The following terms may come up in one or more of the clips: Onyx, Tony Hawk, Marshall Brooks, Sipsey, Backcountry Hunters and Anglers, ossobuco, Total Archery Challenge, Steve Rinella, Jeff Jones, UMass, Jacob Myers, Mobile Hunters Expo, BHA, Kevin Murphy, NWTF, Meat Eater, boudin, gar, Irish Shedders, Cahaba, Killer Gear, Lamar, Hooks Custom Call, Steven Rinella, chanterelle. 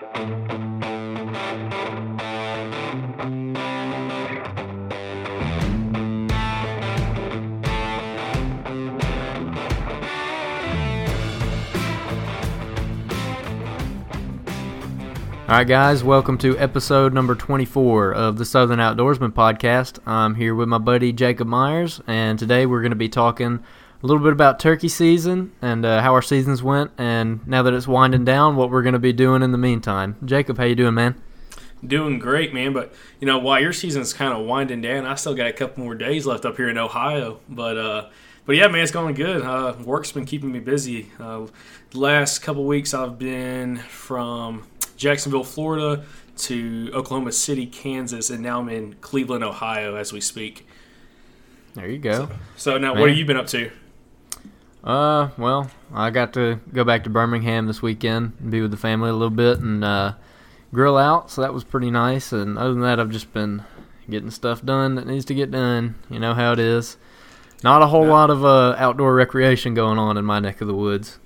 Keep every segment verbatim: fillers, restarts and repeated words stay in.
All right, guys, welcome to episode number twenty-four of the Southern Outdoorsman Podcast. I'm here with my buddy Jacob Myers, and today we're going to be talking a little bit about turkey season and uh, how our seasons went, and now that it's winding down, what we're going to be doing in the meantime. Jacob, how you doing, man? Doing great, man. But you know, while your season's kind of winding down, I still got a couple more days left up here in Ohio. But uh, but yeah, man, it's going good. Uh, work's been keeping me busy. Uh, the last couple weeks, I've been from Jacksonville, Florida, to Oklahoma City, Kansas, and now I'm in Cleveland, Ohio, as we speak. There you go. So, so now, man, what have you been up to? Uh, well, I got to go back to Birmingham this weekend and be with the family a little bit and uh, grill out, so that was pretty nice. And other than that, I've just been getting stuff done that needs to get done. You know how it is. Not a whole yeah. lot of uh, outdoor recreation going on in my neck of the woods.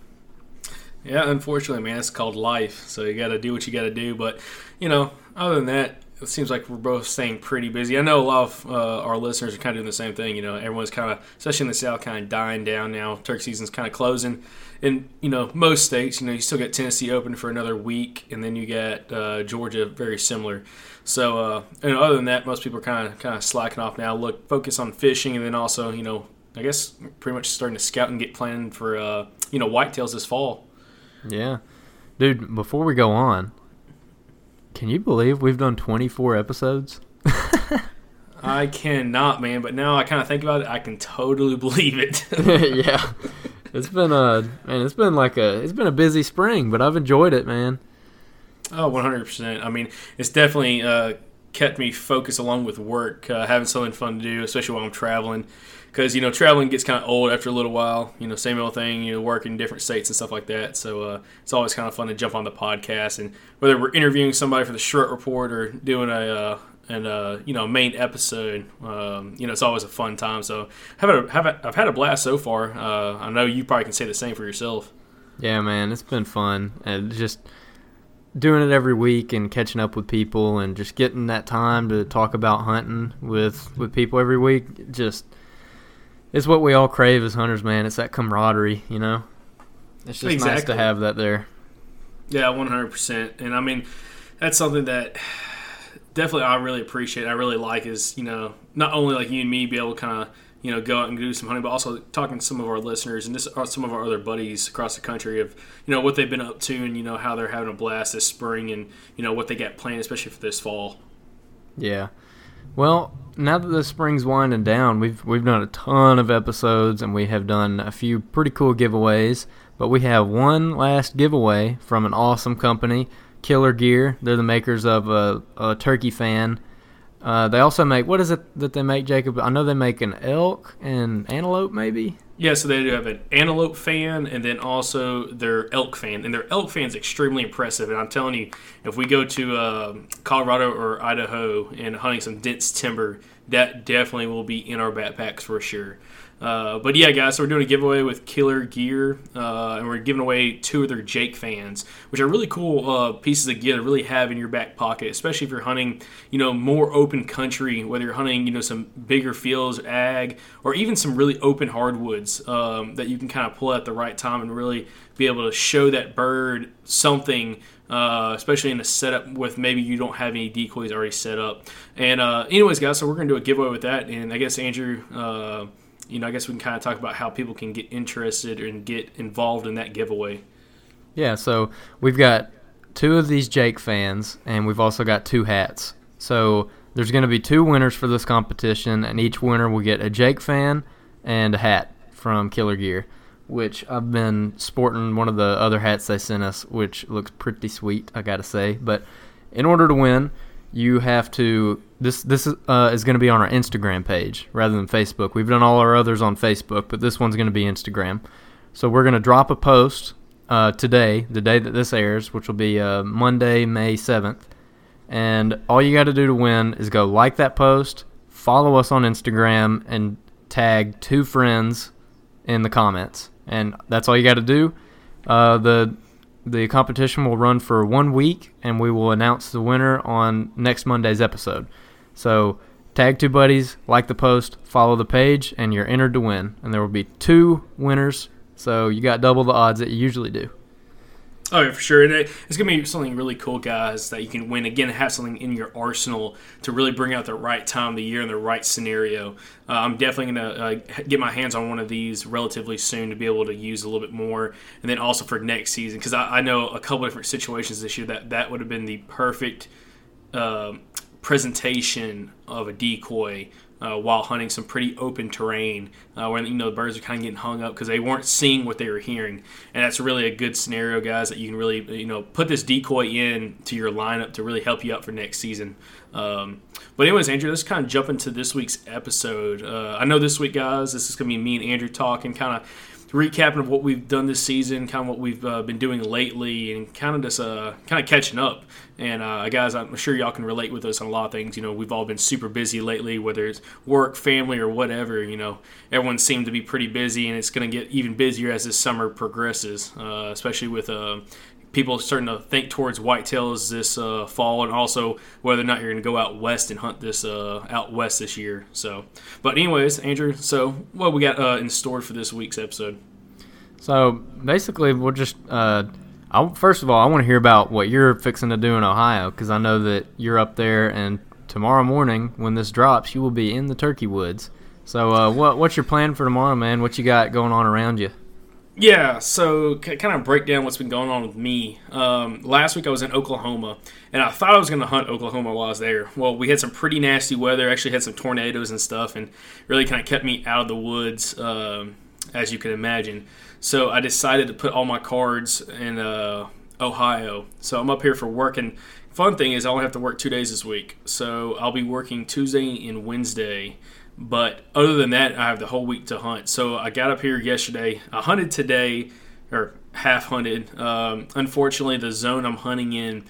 Yeah, unfortunately, man, it's called life, so you got to do what you got to do. But, you know, other than that, it seems like we're both staying pretty busy. I know a lot of uh, our listeners are kind of doing the same thing. You know, everyone's kind of, especially in the South, kind of dying down now. Turkey season's kind of closing. And, you know, most states, you know, you still got Tennessee open for another week, and then you got uh, Georgia very similar. So, uh, and other than that, most people are kind of kind of slacking off now. Look, focus on fishing, and then also, you know, I guess pretty much starting to scout and get planned for, uh, you know, whitetails this fall. Yeah. Dude, before we go on, can you believe we've done twenty-four episodes? I cannot, man. But now I kind of think about it, I can totally believe it. Yeah, it's been a man. It's been like a it's been a busy spring, but I've enjoyed it, man. Oh, one hundred percent. I mean, it's definitely uh, kept me focused along with work, uh, having something fun to do, especially while I'm traveling. Because, you know, traveling gets kind of old after a little while. You know, same old thing, you know, work in different states and stuff like that. So uh, it's always kind of fun to jump on the podcast. And whether we're interviewing somebody for the Short Report or doing a, uh, an, uh, you know, main episode, um, you know, it's always a fun time. So have a, have a, I've had a blast so far. Uh, I know you probably can say the same for yourself. Yeah, man, it's been fun. And just doing it every week and catching up with people and just getting that time to talk about hunting with, with people every week, just it's what we all crave as hunters, man. It's that camaraderie, you know? It's just exactly. nice to have that there. Yeah, one hundred percent. And, I mean, that's something that definitely I really appreciate. I really like is, you know, not only like you and me be able to kind of, you know, go out and do some hunting, but also talking to some of our listeners and just some of our other buddies across the country of, you know, what they've been up to and, you know, how they're having a blast this spring and, you know, what they got planned, especially for this fall. Yeah. Well, now that the spring's winding down, we've we've done a ton of episodes and we have done a few pretty cool giveaways, but we have one last giveaway from an awesome company, Killer Gear. They're the makers of a, a turkey fan. Uh, they also make, what is it that they make, Jacob? I know they make an elk and antelope, maybe? Yeah, so they do have an antelope fan and then also their elk fan. And their elk fan is extremely impressive. And I'm telling you, if we go to uh, Colorado or Idaho and hunting some dense timber, that definitely will be in our backpacks for sure. Uh, but yeah, guys, so we're doing a giveaway with Killer Gear, uh, and we're giving away two of their Jake fans, which are really cool uh, pieces of gear to really have in your back pocket, especially if you're hunting, you know, more open country, whether you're hunting, you know, some bigger fields, ag, or even some really open hardwoods um, that you can kind of pull at the right time and really be able to show that bird something. Uh, especially in a setup with maybe you don't have any decoys already set up. And uh, anyways, guys, so we're going to do a giveaway with that. And I guess, Andrew, uh, you know, I guess we can kind of talk about how people can get interested and get involved in that giveaway. Yeah, so we've got two of these Jake fans, and we've also got two hats. So there's going to be two winners for this competition, and each winner will get a Jake fan and a hat from Killer Gear, which I've been sporting one of the other hats they sent us, which looks pretty sweet, I gotta say. But in order to win, you have to, this this uh, is going to be on our Instagram page rather than Facebook. We've done all our others on Facebook, but this one's going to be Instagram. So we're going to drop a post uh, today, the day that this airs, which will be uh, Monday, May seventh. And all you got to do to win is go like that post, follow us on Instagram, and tag two friends in the comments. And that's all you got to do. Uh, the the competition will run for one week, and we will announce the winner on next Monday's episode. So tag two buddies, like the post, follow the page, and you're entered to win. And there will be two winners, so you got double the odds that you usually do. Oh, yeah, for sure. And it's going to be something really cool, guys, that you can win. Again, have something in your arsenal to really bring out the right time of the year and the right scenario. Uh, I'm definitely going to uh, get my hands on one of these relatively soon to be able to use a little bit more. And then also for next season, because I, I know a couple different situations this year that that would have been the perfect uh, presentation of a decoy uh, while hunting some pretty open terrain uh, where, you know, the birds are kind of getting hung up because they weren't seeing what they were hearing. And that's really a good scenario, guys, that you can really, you know, put this decoy in to your lineup to really help you out for next season. Um, but anyways, Andrew, let's kind of jump into this week's episode. Uh, I know this week, guys, this is going to be me and Andrew talking, kind of recapping of what we've done this season, kind of what we've uh, been doing lately, and kind of just uh, kind of catching up. And uh, guys, I'm sure y'all can relate with us on a lot of things. You know, we've all been super busy lately, whether it's work, family, or whatever. You know, everyone seemed to be pretty busy, and it's going to get even busier as this summer progresses, uh, especially with uh, people starting to think towards whitetails this uh, fall, and also whether or not you're going to go out west and hunt this uh, out west this year. So, but anyways, Andrew, so what we got uh, in store for this week's episode? So basically, we'll just uh, I, first of all, I want to hear about what you're fixing to do in Ohio, because I know that you're up there, and tomorrow morning when this drops, you will be in the turkey woods. So uh, what what's your plan for tomorrow, man? What you got going on around you? Yeah, so kind of break down what's been going on with me. Um, last week I was in Oklahoma, and I thought I was going to hunt Oklahoma while I was there. Well, we had some pretty nasty weather, actually had some tornadoes and stuff, and really kind of kept me out of the woods, um, as you can imagine. So I decided to put all my cards in uh, Ohio. So I'm up here for work, and fun thing is I only have to work two days this week. So I'll be working Tuesday and Wednesday. But other than that, I have the whole week to hunt. So I got up here yesterday. I hunted today, or half hunted. Um, unfortunately, the zone I'm hunting in,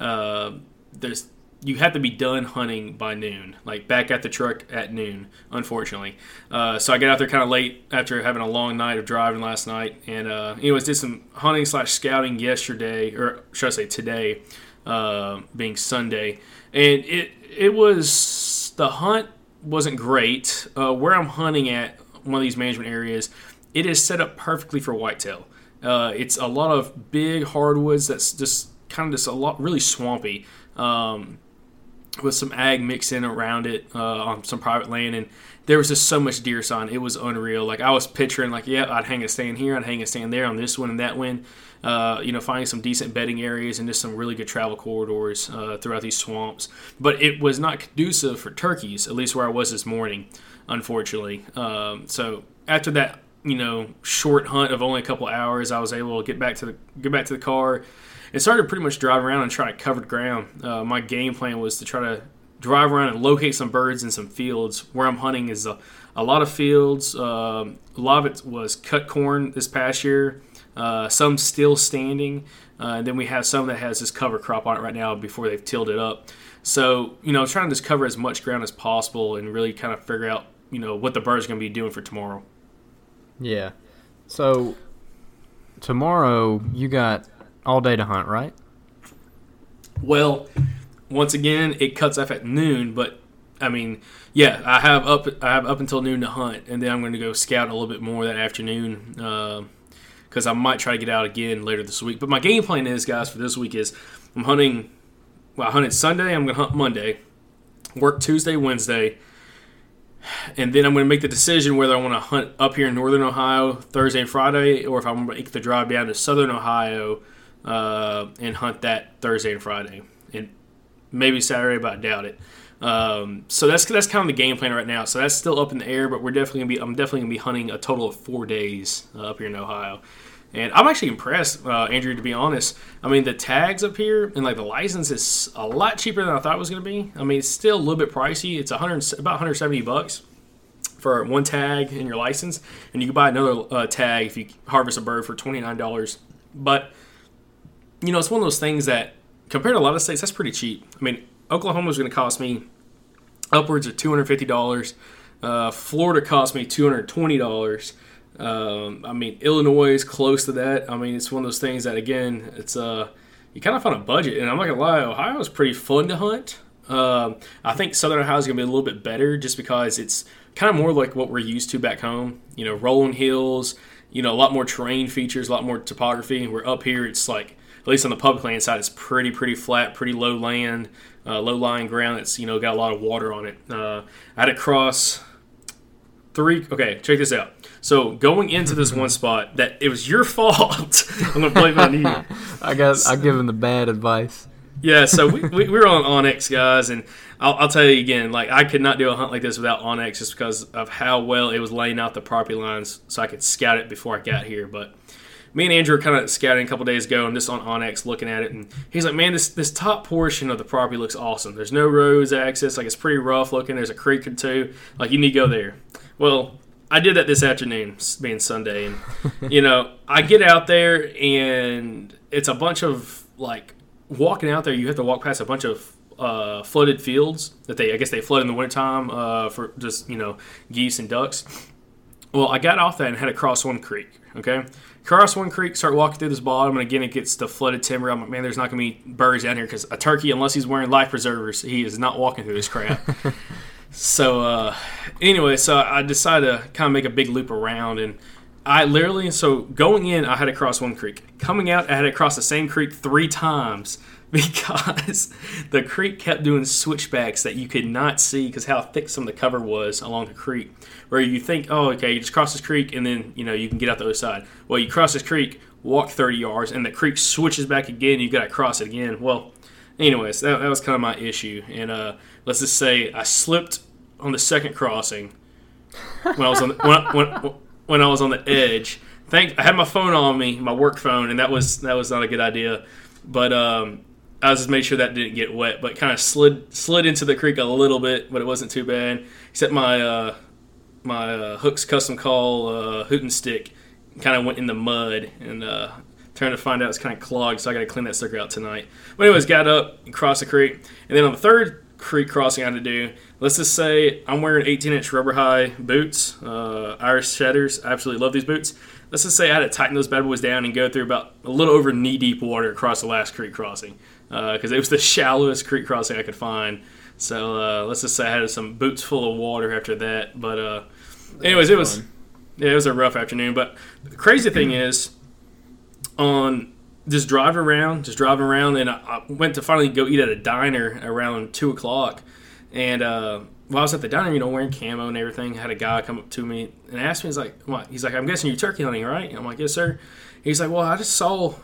uh, there's you have to be done hunting by noon, like back at the truck at noon, unfortunately. Uh, so I got out there kind of late after having a long night of driving last night. And uh, anyways, did some hunting slash scouting yesterday, or should I say today, uh, being Sunday. And it it was, the hunt wasn't great. Uh, where I'm hunting at, one of these management areas, it is set up perfectly for whitetail. Uh, it's a lot of big hardwoods that's just kind of just a lot, really swampy. Um, with some ag mixing around it uh, on some private land, and there was just so much deer sign. It was unreal. Like I was picturing, like, yeah, I'd hang a stand here, I'd hang a stand there on this one and that one. Uh, you know, finding some decent bedding areas and just some really good travel corridors uh, throughout these swamps. But it was not conducive for turkeys, at least where I was this morning, unfortunately. Um, so after that, you know, short hunt of only a couple hours, I was able to get back to the get back to the car. It started pretty much driving around and trying to cover ground. Uh, my game plan was to try to drive around and locate some birds in some fields. Where I'm hunting is a, a lot of fields. Um, a lot of it was cut corn this past year. Uh, some still standing. Uh, and then we have some that has this cover crop on it right now before they've tilled it up. So, you know, trying to just cover as much ground as possible and really kind of figure out, you know, what the bird's going to be doing for tomorrow. Yeah. So, tomorrow you got... all day to hunt, right? Well, once again, it cuts off at noon, but I mean, yeah, I have up I have up until noon to hunt, and then I'm going to go scout a little bit more that afternoon because uh, I might try to get out again later this week. But my game plan is, guys, for this week is I'm hunting. Well, I hunted Sunday. I'm going to hunt Monday, work Tuesday, Wednesday, and then I'm going to make the decision whether I want to hunt up here in northern Ohio Thursday and Friday, or if I'm going to make the drive down to southern Ohio. Uh, and hunt that Thursday and Friday, and maybe Saturday, but I doubt it. Um, so that's that's kind of the game plan right now. So that's still up in the air, but we're definitely gonna be I'm definitely gonna be hunting a total of four days uh, up here in Ohio, and I'm actually impressed, uh, Andrew. To be honest, I mean the tags up here and like the license is a lot cheaper than I thought it was gonna be. I mean it's still a little bit pricey. It's one hundred about one hundred seventy bucks for one tag and your license, and you can buy another uh, tag if you harvest a bird for twenty-nine dollars, but you know, it's one of those things that, compared to a lot of states, that's pretty cheap. I mean, Oklahoma was going to cost me upwards of two hundred fifty dollars. Uh, Florida cost me two hundred twenty dollars. Um, I mean, Illinois is close to that. I mean, it's one of those things that, again, it's uh, you kind of find a budget. And I'm not going to lie, Ohio is pretty fun to hunt. Um, I think southern Ohio is going to be a little bit better just because it's kind of more like what we're used to back home. You know, rolling hills, you know, a lot more terrain features, a lot more topography. We're up here, it's like... at least on the public land side, it's pretty, pretty flat, pretty low land, uh, low-lying ground. It's, you know, got a lot of water on it. Uh, I had to cross three – okay, check this out. So going into this one spot that it was your fault. I'm going to blame it on you. I got, I give him the bad advice. Yeah, so we, we, we were on Onyx, guys, and I'll, I'll tell you again, like I could not do a hunt like this without Onyx just because of how well it was laying out the property lines so I could scout it before I got here, but – me and Andrew were kind of scouting a couple days ago. I'm just on Onyx looking at it, and he's like, "Man, this this top portion of the property looks awesome. There's no roads access. Like it's pretty rough looking. There's a creek or two. Like you need to go there." Well, I did that this afternoon, being Sunday, and you know, I get out there, and it's a bunch of like walking out there. You have to walk past a bunch of uh, flooded fields that they, I guess, they flood in the wintertime uh, for just you know geese and ducks. Well, I got off that and had to cross one creek. Okay, cross one creek, start walking through this bottom, and again it gets the flooded timber. I'm like, man, there's not gonna be birds down here because a turkey, unless he's wearing life preservers, he is not walking through this crap. so, uh, anyway, so I decided to kind of make a big loop around, and I literally, so going in, I had to cross one creek. Coming out, I had to cross the same creek three times because the creek kept doing switchbacks that you could not see because how thick some of the cover was along the creek, where you think, oh, okay, you just cross this creek and then, you know, you can get out the other side. Well, you cross this creek, walk thirty yards, and the creek switches back again. You've got to cross it again. Well, anyways, that, that was kind of my issue. And uh, let's just say I slipped on the second crossing when I was on the, when I, when, when I was on the edge. Thank, I had my phone on me, my work phone, and that was that was not a good idea. But um I just made sure that didn't get wet, but kind of slid slid into the creek a little bit, but it wasn't too bad. Except my uh, my uh, Hooks Custom Call uh, hootin' stick kind of went in the mud, and uh, Turned to find out it's kind of clogged, so I got to clean that sucker out tonight. But anyways, got up and crossed the creek. And then on the third creek crossing I had to do, let's just say I'm wearing eighteen-inch rubber high boots, uh, Irish Shedders. I absolutely love these boots. Let's just say I had to tighten those bad boys down and go through about a little over knee-deep water across the last creek crossing because uh, it was the shallowest creek crossing I could find. So uh, let's just say I had some boots full of water after that. But uh, anyways, it was yeah, it was a rough afternoon. But the crazy thing is, on just driving around, just driving around, and I, I went to finally go eat at a diner around two o'clock. And uh, while I was at the diner, you know, wearing camo and everything, I had a guy come up to me and asked me, he's like, what? He's like, I'm guessing you're turkey hunting, right? And I'm like, yes, sir. He's like, well, I just saw,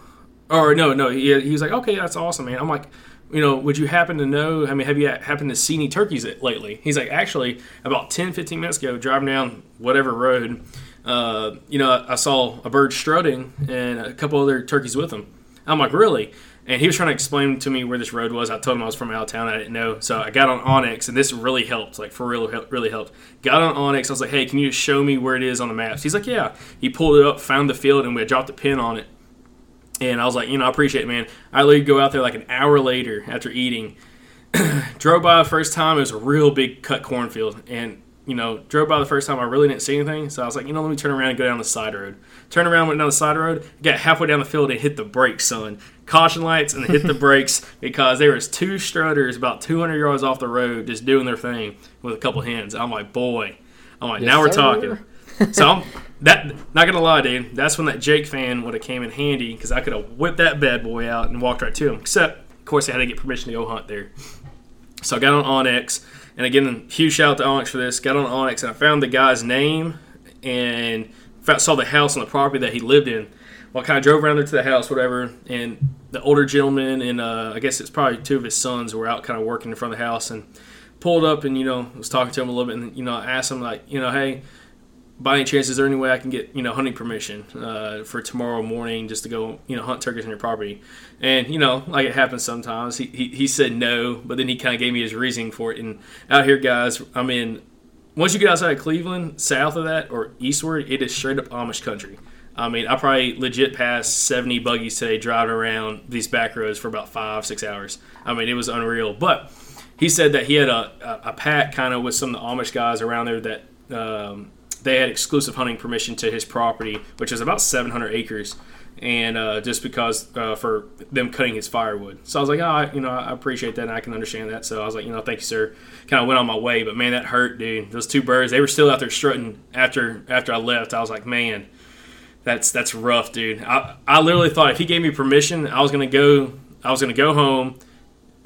or no, no, he, he was like, okay, that's awesome, man. I'm like, you know, would you happen to know, I mean, have you happened to see any turkeys lately? He's like, actually, about ten, fifteen minutes ago, driving down whatever road, uh, you know, I saw a bird strutting and a couple other turkeys with him. I'm like, really? And he was trying to explain to me where this road was. I told him I was from out of town. I didn't know. So I got on Onyx, and this really helped. Like, for real, really helped. Got on Onyx. I was like, hey, can you just show me where it is on the maps? He's like, yeah. He pulled it up, found the field, and we had dropped a pin on it. And I was like, you know, I appreciate it, man. I literally go out there like an hour later after eating. Drove by the first time. It was a real big cut cornfield. And, you know, drove by the first time. I really didn't see anything. So I was like, you know, let me turn around and go down the side road. Turned around, went down the side road. Got halfway down the field and hit the brakes, son. Caution lights and hit the brakes because there was two strutters about two hundred yards off the road just doing their thing with a couple hens. I'm like, boy. I'm like, yes, now we're sir. talking. So I'm that not going to lie, dude. That's when that Jake fan would have came in handy because I could have whipped that bad boy out and walked right to him. Except, of course, I had to get permission to go hunt there. So I got on Onyx. And again, huge shout out to Onyx for this. Got on Onyx and I found the guy's name and saw the house on the property that he lived in. Well, I kind of drove around there to the house, whatever, and the older gentleman and uh, I guess it's probably two of his sons were out kind of working in front of the house and pulled up and, you know, was talking to him a little bit and, you know, I asked him, like, you know, hey, by any chance, is there any way I can get, you know, hunting permission uh, for tomorrow morning just to go, you know, hunt turkeys on your property? And, you know, like it happens sometimes, he, he, he said no, but then he kind of gave me his reasoning for it. And out here, guys, I mean, once you get outside of Cleveland, south of that or eastward, it is straight up Amish country. I mean, I probably legit passed seventy buggies today driving around these back roads for about five, six hours. I mean, it was unreal. But he said that he had a, a, a pack kind of with some of the Amish guys around there that um, they had exclusive hunting permission to his property, which is about seven hundred acres, and uh, just because uh, for them cutting his firewood. So I was like, oh, you know, I appreciate that, and I can understand that. So I was like, you know, thank you, sir. Kind of went on my way, but, man, that hurt, dude. Those two birds, they were still out there strutting after after I left. I was like, man. That's that's rough, dude. I, I literally thought if he gave me permission, I was gonna go I was gonna go home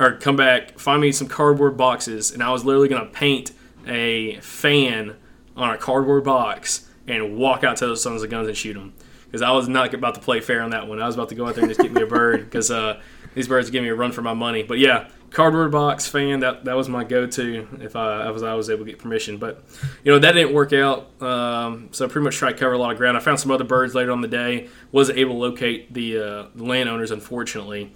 or come back, find me some cardboard boxes, and I was literally gonna paint a fan on a cardboard box and walk out to those sons of guns and shoot them. Because I was not about to play fair on that one. I was about to go out there and just get me a bird because uh, these birds give me a run for my money. But yeah, cardboard box fan that that was my go-to if I, I was I was able to get permission. But you know that didn't work out. Um, so I pretty much tried to cover a lot of ground. I found some other birds later on the day. Wasn't able to locate the uh, landowners unfortunately.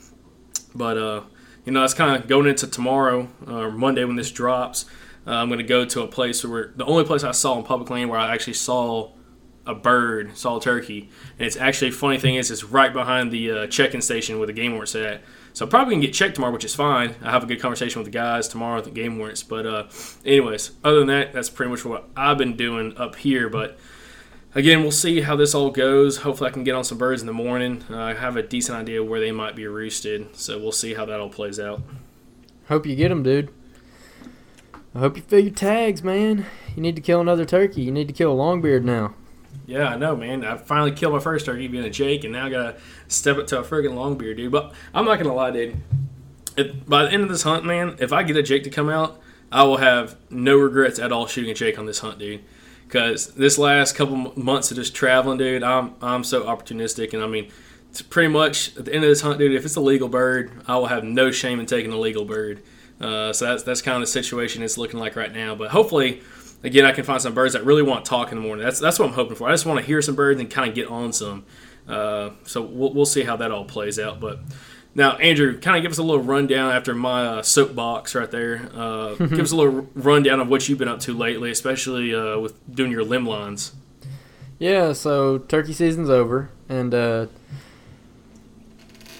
But uh, you know that's kind of going into tomorrow or uh, Monday when this drops. Uh, I'm going to go to a place where the only place I saw on public land where I actually saw a bird, saw a turkey, and it's actually funny thing is it's right behind the uh, check-in station where the game warrants at. So probably can get checked tomorrow, which is fine. I have a good conversation with the guys tomorrow at the game warrants. But uh, anyways, other than that, that's pretty much what I've been doing up here. But again, we'll see how this all goes. Hopefully I can get on some birds in the morning. Uh, I have a decent idea where they might be roosted. So we'll see how that all plays out. Hope you get them, dude. I hope you fill your tags, man. You need to kill another turkey. You need to kill a longbeard now. Yeah, I know, man. I finally killed my first turkey being a Jake, and now I got to step up to a friggin' longbeard, dude. But I'm not going to lie, dude. If, by the end of this hunt, man, if I get a Jake to come out, I will have no regrets at all shooting a Jake on this hunt, dude. Because this last couple months of just traveling, dude, I'm I'm so opportunistic. And, I mean, it's pretty much at the end of this hunt, dude, if it's a legal bird, I will have no shame in taking a legal bird. Uh, so that's, that's kind of the situation it's looking like right now. But hopefully – again, I can find some birds that really want to talk in the morning. That's that's what I'm hoping for. I just want to hear some birds and kind of get on some. Uh, so we'll we'll see how that all plays out. But now, Andrew, kind of give us a little rundown after my uh, soapbox right there. Uh, give us a little rundown of what you've been up to lately, especially uh, with doing your limb lines. Yeah, so turkey season's over, and uh,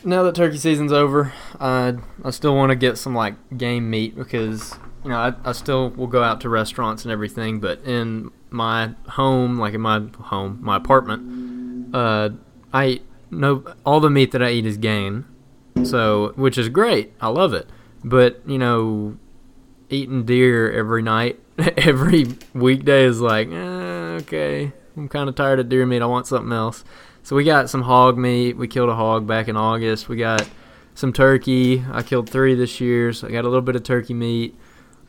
now that turkey season's over, uh, I still want to get some like game meat because, you know, I, I still will go out to restaurants and everything, but in my home, like in my home, my apartment, uh, I eat no, all the meat that I eat is game, so, which is great. I love it. But, you know, eating deer every night, every weekday is like, eh, okay, I'm kind of tired of deer meat. I want something else. So we got some hog meat. We killed a hog back in August. We got some turkey. I killed three this year, so I got a little bit of turkey meat.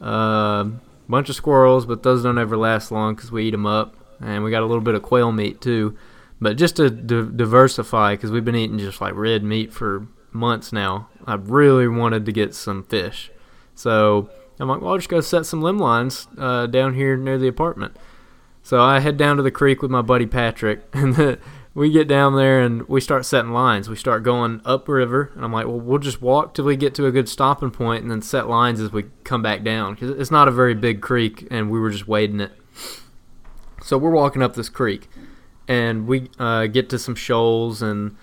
A uh, bunch of squirrels, but those don't ever last long because we eat them up. And we got a little bit of quail meat too. But just to d- diversify, because we've been eating just like red meat for months now, I really wanted to get some fish. So I'm like, well, I'll just go set some limb lines uh, down here near the apartment. So I head down to the creek with my buddy Patrick, and the we get down there and we start setting lines. We start going upriver, and I'm like, well, we'll just walk till we get to a good stopping point and then set lines as we come back down, because it's not a very big creek, and we were just wading it. So we're walking up this creek, and we uh, get to some shoals, and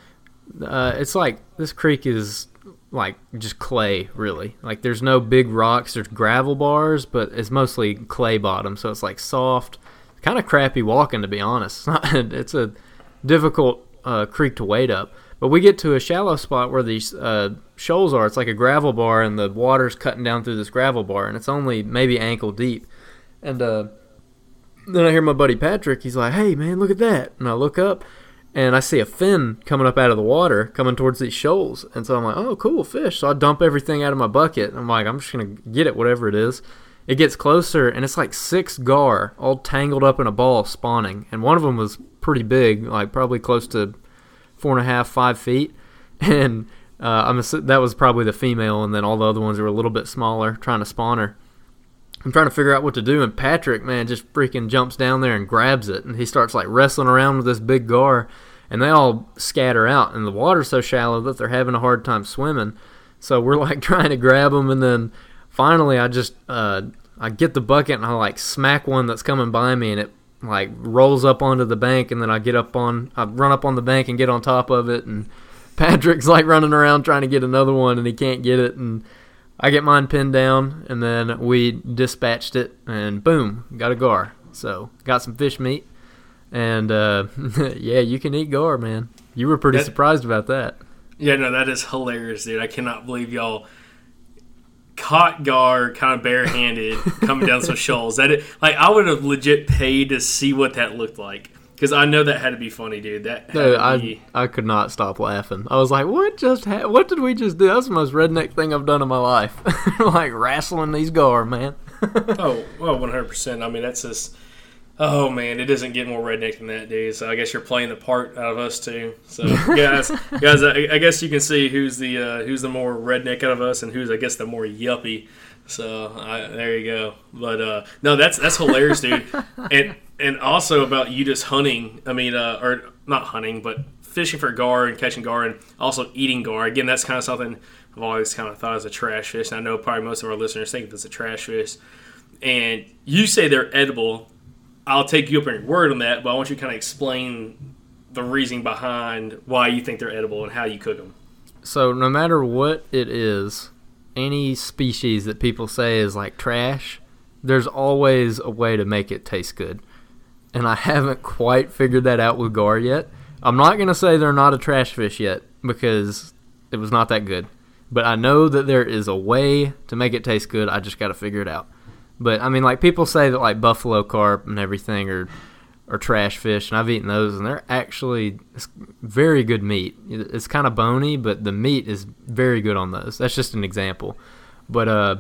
uh, it's like this creek is like just clay, really. Like there's no big rocks. There's gravel bars, but it's mostly clay bottom, so it's like soft, kind of crappy walking, to be honest. It's a difficult uh, creek to wade up, but we get to a shallow spot where these uh, shoals are. It's like a gravel bar, and the water's cutting down through this gravel bar, and it's only maybe ankle deep. And uh, then I hear my buddy Patrick. He's like, "Hey man, look at that!" And I look up, and I see a fin coming up out of the water, coming towards these shoals. And so I'm like, "Oh, cool, fish!" So I dump everything out of my bucket. And I'm like, "I'm just gonna get it, whatever it is." It gets closer, and it's like six gar all tangled up in a ball spawning. And one of them was pretty big, like probably close to four and a half, five feet. And uh, I'm assu- that was probably the female, and then all the other ones were a little bit smaller, trying to spawn her. I'm trying to figure out what to do, and Patrick, man, just freaking jumps down there and grabs it. And he starts like wrestling around with this big gar, and they all scatter out. And the water's so shallow that they're having a hard time swimming. So we're like trying to grab them, and then finally, I just uh, I get the bucket and I like smack one that's coming by me, and it like rolls up onto the bank. And then I get up on, I run up on the bank and get on top of it. And Patrick's like running around trying to get another one, and he can't get it. And I get mine pinned down, and then we dispatched it, and boom, got a gar. So got some fish meat, and uh, yeah, you can eat gar, man. You were pretty that, surprised about that. Yeah, no, that is hilarious, dude. I cannot believe y'all caught gar kind of barehanded coming down some shoals. That it, like I would have legit paid to see what that looked like, because I know that had to be funny, dude. That had dude, to be... I I could not stop laughing. I was like, what just ha- what did we just do? That's the most redneck thing I've done in my life. Like wrestling these gar, man. Oh well, one hundred percent. I mean, that's just oh man, it doesn't get more redneck than that, dude. So I guess you're playing the part out of us too. So guys, guys, I, I guess you can see who's the uh, who's the more redneck out of us, and who's I guess the more yuppie. So I, there you go. But uh, no, that's that's hilarious, dude. And and also about you just hunting. I mean, uh, or not hunting, but fishing for gar and catching gar, and also eating gar. Again, that's kind of something I've always kind of thought is a trash fish. And I know probably most of our listeners think it's a trash fish. And you say they're edible. I'll take you up on your word on that, but I want you to kind of explain the reasoning behind why you think they're edible and how you cook them. So no matter what it is, any species that people say is like trash, there's always a way to make it taste good. And I haven't quite figured that out with gar yet. I'm not going to say they're not a trash fish yet, because it was not that good. But I know that there is a way to make it taste good. I just got to figure it out. But, I mean, like, people say that, like, buffalo carp and everything are, are trash fish, and I've eaten those, and they're actually it's very good meat. It's kind of bony, but the meat is very good on those. That's just an example. But uh,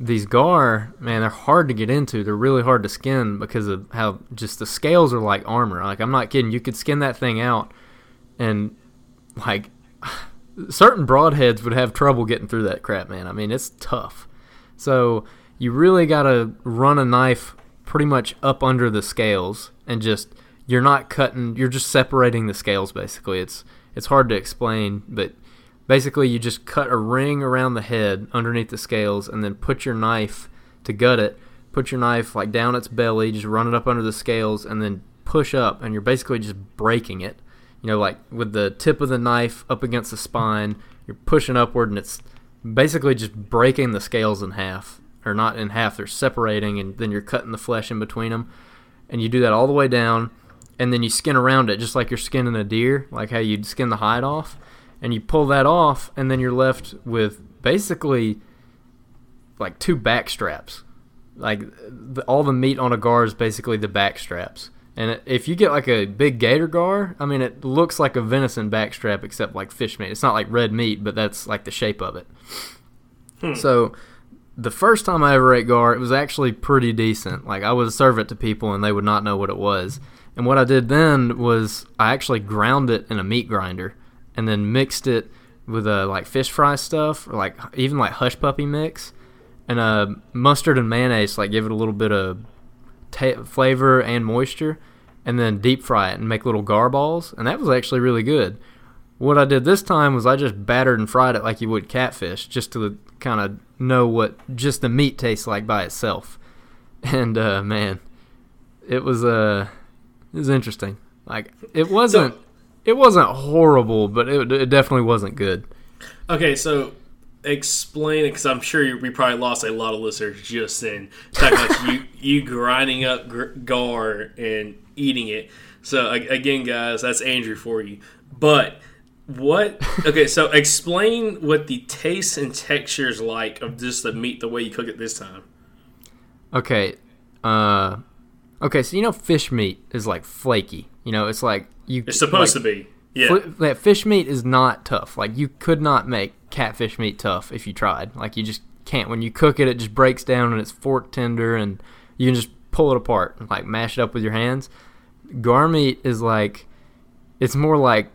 these gar, man, they're hard to get into. They're really hard to skin because of how just the scales are like armor. Like, I'm not kidding. You could skin that thing out, and, like, certain broadheads would have trouble getting through that crap, man. I mean, it's tough. So you really got to run a knife pretty much up under the scales, and just you're not cutting, you're just separating the scales basically. It's it's hard to explain, but basically you just cut a ring around the head underneath the scales, and then put your knife to gut it, put your knife like down its belly, just run it up under the scales, and then push up, and you're basically just breaking it. you know, like with the tip of the knife up against the spine, you're pushing upward, and it's basically just breaking the scales in half, or not in half, they're separating, and then you're cutting the flesh in between them. And you do that all the way down, and then you skin around it just like you're skinning a deer, like how you'd skin the hide off, and you pull that off, and then you're left with basically like two back straps. Like the, all the meat on a gar is basically the back straps. And if you get like a big gator gar, I mean, it looks like a venison backstrap except like fish meat. It's not like red meat, but that's like the shape of it. Hmm. So the first time I ever ate gar, it was actually pretty decent. Like I would serve it to people and they would not know what it was. And what I did then was I actually ground it in a meat grinder and then mixed it with a uh, like fish fry stuff, or like even like hush puppy mix, and uh, mustard and mayonnaise. Like give it a little bit of T- flavor and moisture, and then deep fry it and make little gar balls, and that was actually really good. What I did this time was I just battered and fried it like you would catfish, just to kind of know what just the meat tastes like by itself. And uh, man, it was uh, it was interesting. Like it wasn't so, it wasn't horrible, but it, it definitely wasn't good. Okay, so explain it, because I'm sure you, we probably lost a lot of listeners just then. Talking about you, you grinding up gr- gar and eating it. So again, guys, that's Andrew for you. But what? Okay, so explain what the taste and texture is like of just the meat, the way you cook it this time. Okay, uh, okay. So you know, fish meat is like flaky. You know, it's like you. It's supposed like, to be. Yeah, that fish meat is not tough. Like you could not make catfish meat tough if you tried. Like you just can't. When you cook it, it just breaks down and it's fork tender, and you can just pull it apart and like mash it up with your hands. Gar meat is like, it's more like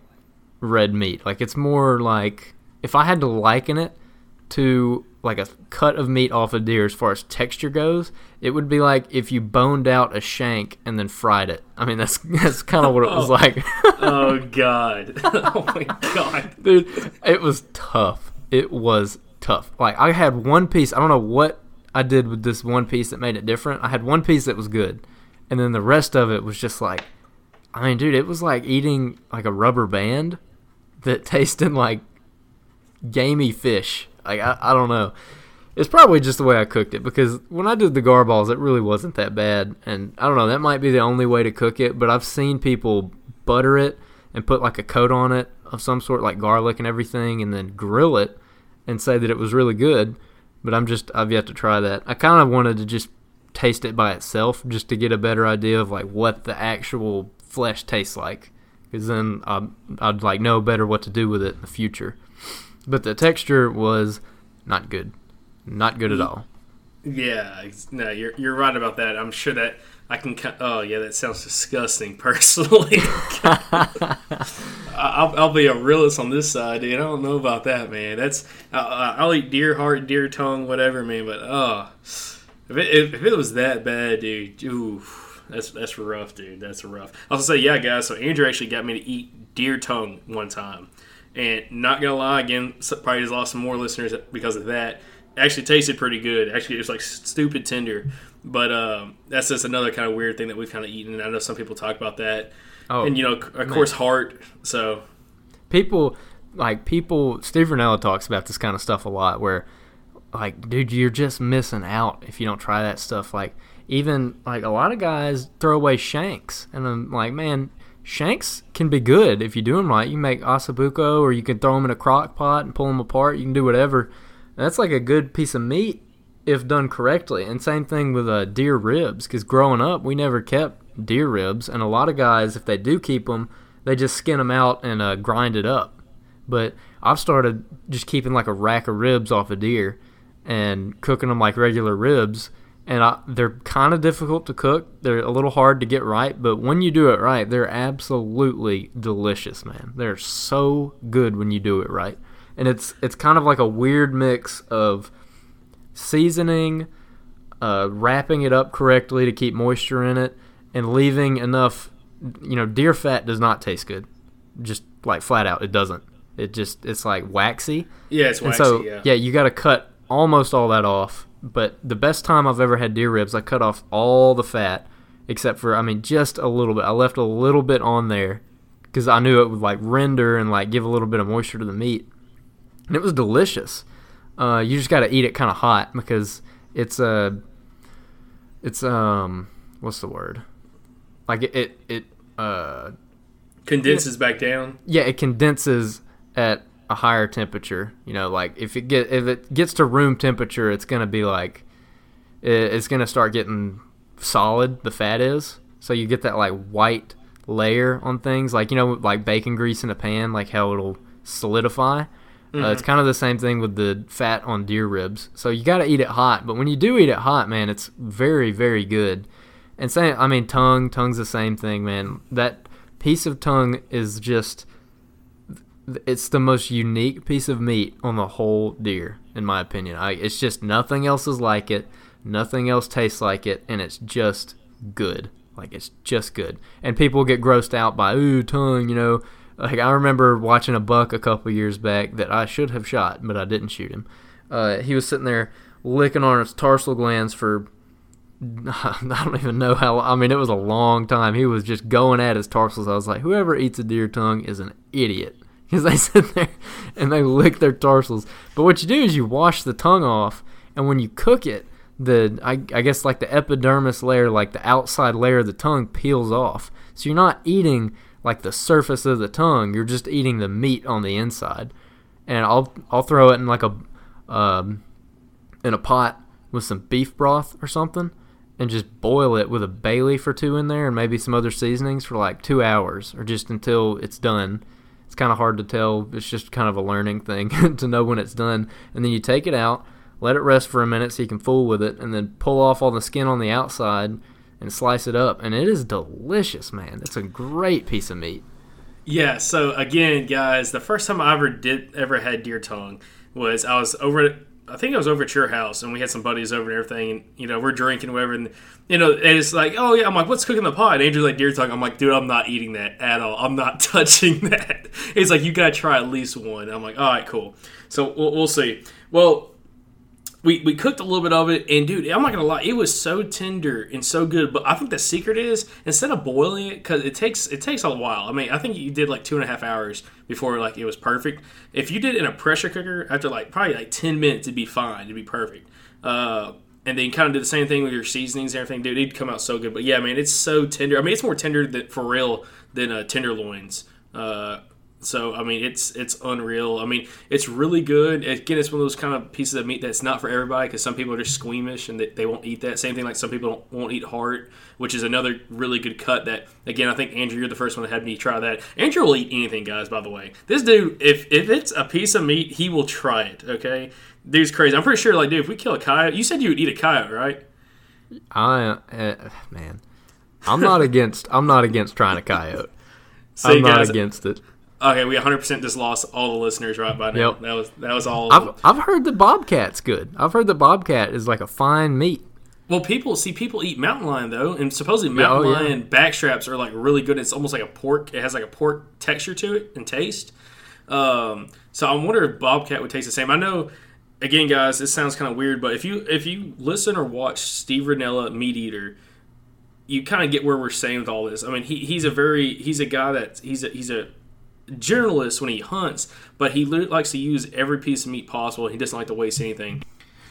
red meat. Like it's more like, if I had to liken it to like a cut of meat off a deer as far as texture goes, it would be like if you boned out a shank and then fried it. I mean, that's that's kind of what it was like. Oh, God. Oh, my God. Dude, it was tough. It was tough. Like, I had one piece. I don't know what I did with this one piece that made it different. I had one piece that was good, and then the rest of it was just like, I mean, dude, it was like eating like a rubber band that tasted like gamey fish. Like, I, I don't know. It's probably just the way I cooked it, because when I did the gar balls, it really wasn't that bad. And I don't know, that might be the only way to cook it, but I've seen people butter it and put like a coat on it of some sort, like garlic and everything, and then grill it and say that it was really good. But I'm just, I've yet to try that. I kind of wanted to just taste it by itself just to get a better idea of like what the actual flesh tastes like, because then I'd, I'd like know better what to do with it in the future. But the texture was not good. Not good at all. Yeah, no, you're you're right about that. I'm sure that I can... Oh, yeah, that sounds disgusting, personally. I'll, I'll be a realist on this side, dude. I don't know about that, man. That's I'll, I'll eat deer heart, deer tongue, whatever, man. But, oh, if it, if it was that bad, dude, oof, that's, that's rough, dude. That's rough. I was going to say, yeah, guys, so Andrew actually got me to eat deer tongue one time. And not going to lie, again, probably just lost some more listeners because of that. It actually tasted pretty good. Actually, it was like stupid tender. But um, that's just another kind of weird thing that we've kind of eaten. And I know some people talk about that. Oh, and, you know, of course, man. Heart. So people, like people, Steve Rinella talks about this kind of stuff a lot where, like, dude, you're just missing out if you don't try that stuff. Like, even, like, a lot of guys throw away shanks. And I'm like, man, shanks can be good if you do them right. You make ossobuco, or you can throw them in a crock pot and pull them apart. You can do whatever. And that's like a good piece of meat if done correctly. And same thing with uh, deer ribs, because growing up, we never kept deer ribs. And a lot of guys, if they do keep them, they just skin them out and uh, grind it up. But I've started just keeping like a rack of ribs off a deer and cooking them like regular ribs. And I, they're kind of difficult to cook. They're a little hard to get right, but when you do it right, they're absolutely delicious, man. They're so good when you do it right. And it's it's kind of like a weird mix of seasoning, uh, wrapping it up correctly to keep moisture in it, and leaving enough, you know, deer fat does not taste good. Just like flat out, it doesn't. It just, it's like waxy. Yeah, it's waxy, and so, yeah. Yeah, you got to cut almost all that off. But the best time I've ever had deer ribs, I cut off all the fat except for, I mean, just a little bit. I left a little bit on there because I knew it would like render and like give a little bit of moisture to the meat, and it was delicious. Uh, you just got to eat it kind of hot because it's a, uh, it's um, what's the word? Like it it, it uh condenses it, back down. Yeah, it condenses at a higher temperature. You know, like if it get if it gets to room temperature, it's gonna be like it, it's gonna start getting solid. The fat is, so you get that like white layer on things, like, you know, like bacon grease in a pan, like how it'll solidify. Mm-hmm. Uh, it's kind of the same thing with the fat on deer ribs. So you got to eat it hot, but when you do eat it hot, man, it's very, very good. And same, I mean, tongue, tongue's the same thing, man. That piece of tongue is just, it's the most unique piece of meat on the whole deer, in my opinion. I, it's just nothing else is like it, nothing else tastes like it, and it's just good. Like, it's just good. And people get grossed out by, ooh, tongue, you know. Like, I remember watching a buck a couple years back that I should have shot, but I didn't shoot him. Uh, he was sitting there licking on his tarsal glands for, I don't even know how long. I mean, it was a long time. He was just going at his tarsals. I was like, whoever eats a deer tongue is an idiot. Because they sit there and they lick their tarsals. But what you do is you wash the tongue off, and when you cook it, the I, I guess like the epidermis layer, like the outside layer of the tongue, peels off. So you're not eating like the surface of the tongue. You're just eating the meat on the inside. And I'll I'll throw it in like a um, in a pot with some beef broth or something, and just boil it with a bay leaf or two in there, and maybe some other seasonings for like two hours or just until it's done. It's kind of hard to tell. It's just kind of a learning thing to know when it's done. And then you take it out. Let it rest for a minute so you can fool with it, and then pull off all the skin on the outside and slice it up. And it is delicious, man. It's a great piece of meat. Yeah, so again, guys, the first time I ever did ever had deer tongue was I was over I think I was over at your house, and we had some buddies over and everything, and, you know, we're drinking, whatever, and, you know, and it's like, oh, yeah, I'm like, what's cooking the pot? And Andrew's like, deer tongue. I'm like, dude, I'm not eating that at all. I'm not touching that. He's like, you got to try at least one. And I'm like, all right, cool. So we'll, we'll see. Well, We we cooked a little bit of it, and, dude, I'm not going to lie, it was so tender and so good. But I think the secret is, instead of boiling it, because it takes, it takes a while. I mean, I think you did, like, two and a half hours before, like, it was perfect. If you did it in a pressure cooker, after, like, probably, like, ten minutes, it'd be fine. It'd be perfect. Uh, and then you kind of do the same thing with your seasonings and everything. Dude, it'd come out so good. But, yeah, man, it's so tender. I mean, it's more tender than, for real than uh, tenderloins. Uh So, I mean, it's it's unreal. I mean, it's really good. Again, it's one of those kind of pieces of meat that's not for everybody, because some people are just squeamish and they, they won't eat that. Same thing, like, some people don't, won't eat heart, which is another really good cut that, again, I think, Andrew, you're the first one that had me try that. Andrew will eat anything, guys, by the way. This dude, if, if it's a piece of meat, he will try it, okay? Dude's crazy. I'm pretty sure, like, dude, if we kill a coyote, you said you would eat a coyote, right? I, uh, man, I'm not against, I'm not against trying a coyote. See, I'm not guys, against it. Okay, we one hundred percent just lost all the listeners right by now. Yep. That was that was all. I've, I've heard the bobcat's good. I've heard the bobcat is like a fine meat. Well, people see people eat mountain lion though, and supposedly mountain oh, lion yeah. backstraps are like really good. It's almost like a pork. It has like a pork texture to it and taste. Um, so I wonder if bobcat would taste the same. I know. Again, guys, this sounds kind of weird, but if you if you listen or watch Steve Rinella, Meat Eater, you kind of get where we're saying with all this. I mean, he he's a very he's a guy that he's a, he's a journalist when he hunts, but he likes to use every piece of meat possible. He doesn't like to waste anything.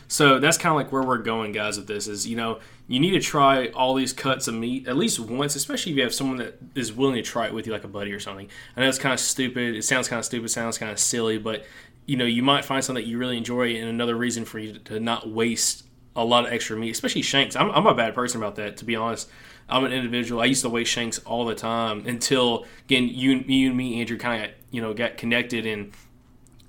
So that's kind of like where we're going, guys, with this is, you know, you need to try all these cuts of meat at least once, especially if you have someone that is willing to try it with you, like a buddy or something. I know it's kind of stupid. It sounds kind of stupid. Sounds kind of silly, but, you know, you might find something that you really enjoy and another reason for you to not waste a lot of extra meat, especially shanks. I'm, I'm a bad person about that, to be honest. I'm an individual. I used to waste shanks all the time until, again, you, you and me, Andrew, kind of, you know, got connected and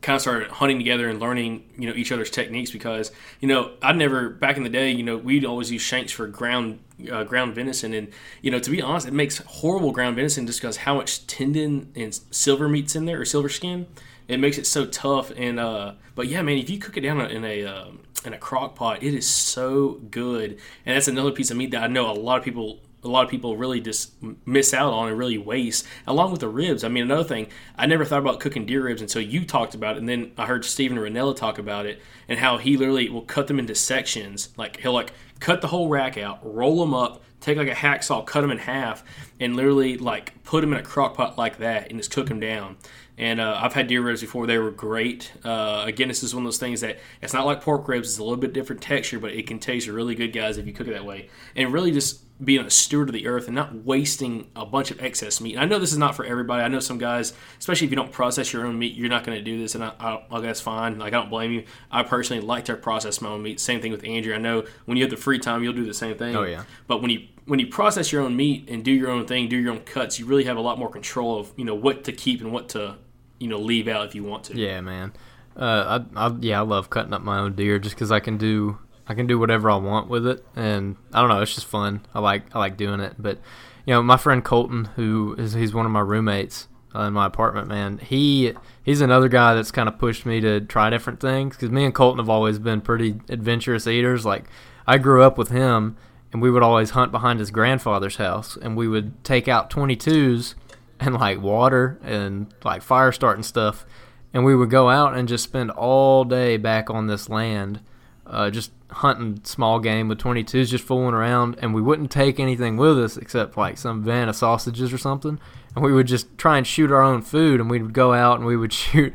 kind of started hunting together and learning, you know, each other's techniques because, you know, I never, back in the day, you know, we'd always use shanks for ground uh, ground venison. And, you know, to be honest, it makes horrible ground venison just because how much tendon and silver meat's in there or silver skin. It makes it so tough. And, uh, but yeah, man, if you cook it down in a, um, in a crock pot, it is so good. And that's another piece of meat that I know a lot of people A lot of people really just miss out on and really waste, along with the ribs. I mean, another thing, I never thought about cooking deer ribs until you talked about it, and then I heard Steven Rinella talk about it and how he literally will cut them into sections. Like, he'll, like, cut the whole rack out, roll them up, take like a hacksaw, cut them in half, and literally like put them in a crock pot like that and just cook them down. And uh, I've had deer ribs before. They were great. Uh, again, this is one of those things that it's not like pork ribs. It's a little bit different texture, but it can taste really good, guys, if you cook it that way. And really just being a steward of the earth and not wasting a bunch of excess meat. And I know this is not for everybody. I know some guys, especially if you don't process your own meat, you're not going to do this, and I, I, I that's fine. Like, I don't blame you. I personally like to process my own meat. Same thing with Andrew. I know when you have the free time, you'll do the same thing. Oh, yeah. But when you when you process your own meat and do your own thing, do your own cuts, you really have a lot more control of, you know, what to keep and what to, you know, leave out if you want to. Yeah, man. Uh, I, I yeah, I love cutting up my own deer just because I can do I can do whatever I want with it, and I don't know, it's just fun. I like I like doing it. But you know, my friend Colton, who is he's one of my roommates uh, in my apartment, man. He he's another guy that's kind of pushed me to try different things because me and Colton have always been pretty adventurous eaters. Like, I grew up with him, and we would always hunt behind his grandfather's house, and we would take out twenty-twos and like water and like fire starting stuff, and we would go out and just spend all day back on this land, uh, just hunting small game with twenty-twos, just fooling around, and we wouldn't take anything with us except like some van of sausages or something, and we would just try and shoot our own food, and we would go out and we would shoot,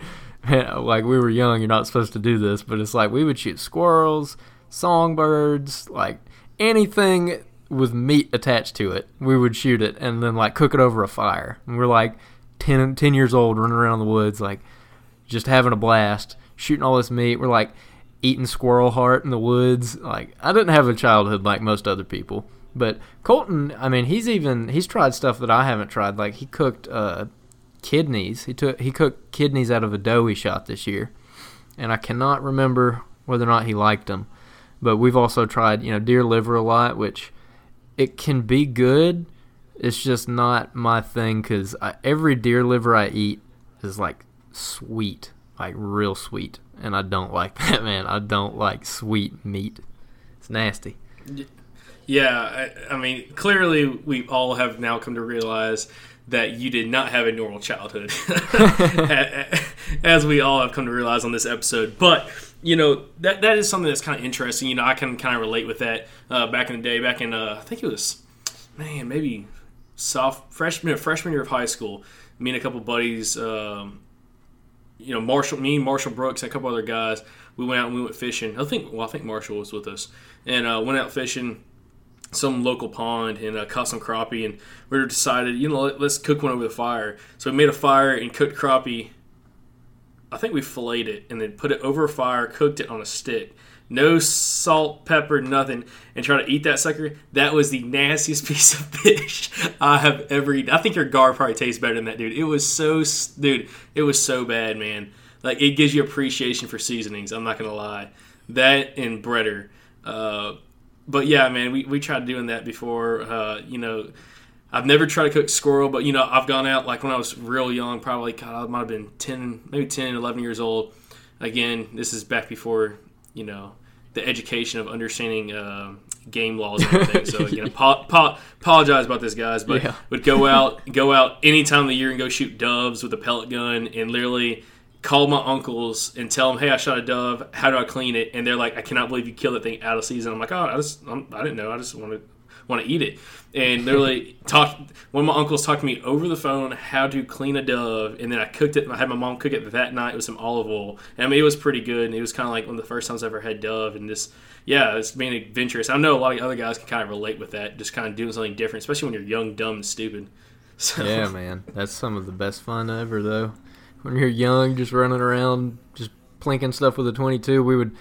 like we were young, you're not supposed to do this, but it's like we would shoot squirrels, songbirds, like anything with meat attached to it, we would shoot it and then like cook it over a fire. And we're like ten, ten years old, running around the woods, like just having a blast, shooting all this meat. We're like eating squirrel heart in the woods. Like, I didn't have a childhood like most other people, but Colton, I mean, he's even he's tried stuff that I haven't tried. Like, he cooked uh, kidneys. He took he cooked kidneys out of a doe he shot this year, and I cannot remember whether or not he liked them. But we've also tried, you know, deer liver a lot, which it can be good. It's just not my thing because every deer liver I eat is like sweet, like real sweet. And I don't like that, man. I don't like sweet meat. It's nasty. Yeah, I, I mean, clearly we all have now come to realize that you did not have a normal childhood, as we all have come to realize on this episode. But you know, that that is something that's kind of interesting. You know, I can kind of relate with that. Uh, back in the day, back in uh, I think it was, man, maybe soft freshman freshman year of high school. Me and a couple buddies, um, you know, Marshall, me, Marshall Brooks, a couple other guys. We went out and we went fishing. I think, well, I think Marshall was with us, and uh, went out fishing some local pond and uh, caught some crappie. And we decided, you know, let, let's cook one over the fire. So we made a fire and cooked crappie. I think we filleted it and then put it over a fire, cooked it on a stick. No salt, pepper, nothing, and try to eat that sucker. That was the nastiest piece of fish I have ever eaten. I think your gar probably tastes better than that, dude. It was so, dude, it was so bad, man. Like, it gives you appreciation for seasonings. I'm not going to lie. That and breader. Uh, but, yeah, man, we, we tried doing that before, uh, you know. I've never tried to cook squirrel, but, you know, I've gone out, like, when I was real young, probably, God, I might have been ten, maybe ten, eleven years old. Again, this is back before, you know, the education of understanding uh, game laws and everything. So, again, po- po- apologize about this, guys, but yeah. Would go out go out any time of the year and go shoot doves with a pellet gun and literally call my uncles and tell them, hey, I shot a dove. How do I clean it? And they're like, I cannot believe you killed that thing out of season. I'm like, oh, I, just, I'm, I didn't know. I just wanted want to eat it. And literally talked one of my uncles talked to me over the phone how to clean a dove, and then I cooked it, and I had my mom cook it that night with some olive oil, and I mean, it was pretty good, and it was kind of like one of the first times I ever had dove. And this, yeah, it's being adventurous. I know a lot of other guys can kind of relate with that, just kind of doing something different, especially when you're young, dumb, and stupid. So. Yeah, man, that's some of the best fun ever, though, when you're young, just running around, just plinking stuff with a twenty-two. We would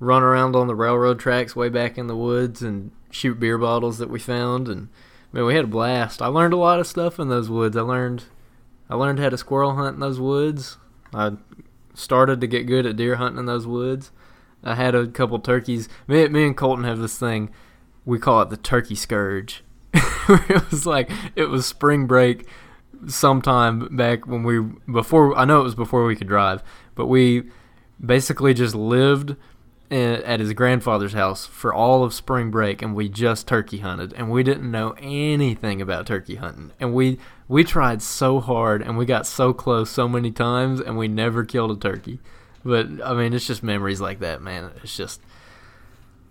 run around on the railroad tracks way back in the woods and shoot beer bottles that we found, and I mean, we had a blast. I learned a lot of stuff in those woods. I learned I learned how to squirrel hunt in those woods. I started to get good at deer hunting in those woods. I had a couple turkeys. Me, me and Colton have this thing. We call it the turkey scourge. It was like, it was spring break sometime back when we, before, I know it was before we could drive, but we basically just lived at his grandfather's house for all of spring break, and we just turkey hunted, and we didn't know anything about turkey hunting, and we we tried so hard, and we got so close so many times, and we never killed a turkey. But I mean, it's just memories like that, man. It's just,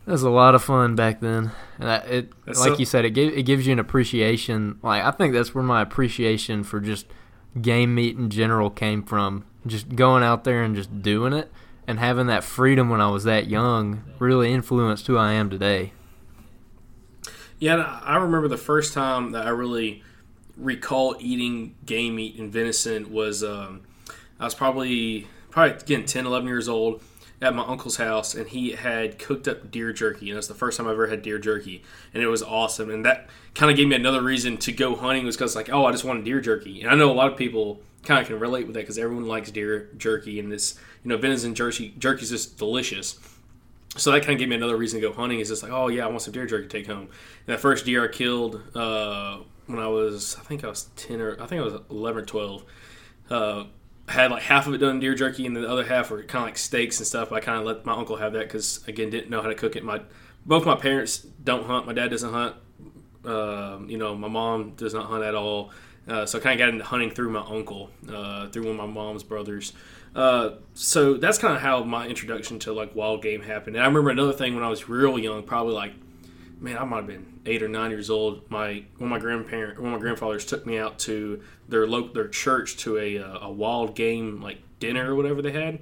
it was a lot of fun back then. And that, it, that's like so, you said, it give, it gives you an appreciation. Like, I think that's where my appreciation for just game meat in general came from. Just going out there and just doing it, and having that freedom when I was that young really influenced who I am today. Yeah, I remember the first time that I really recall eating game meat and venison was um, I was probably probably again ten, eleven years old at my uncle's house, and he had cooked up deer jerky, and that's the first time I ever had deer jerky, and it was awesome. And that kind of gave me another reason to go hunting, was because like, oh, I just wanted deer jerky. And I know a lot of people kind of can relate with that because everyone likes deer jerky, and this, you know, venison jerky jerky is just delicious. So that kind of gave me another reason to go hunting. Is just like, oh yeah, I want some deer jerky to take home. And that first deer I killed uh, when I was, I think I was ten or I think I was eleven or twelve. Uh, had like half of it done deer jerky, and the other half were kind of like steaks and stuff. I kind of let my uncle have that because, again, didn't know how to cook it. My both my parents don't hunt. My dad doesn't hunt. Uh, you know, my mom does not hunt at all. Uh, so I kind of got into hunting through my uncle, uh, through one of my mom's brothers. Uh, so that's kind of how my introduction to like wild game happened. And I remember another thing when I was real young, probably like, man, I might have been eight or nine years old. My one of my grandparent, one of my grandfathers took me out to their local, their church to a uh, a wild game like dinner or whatever they had,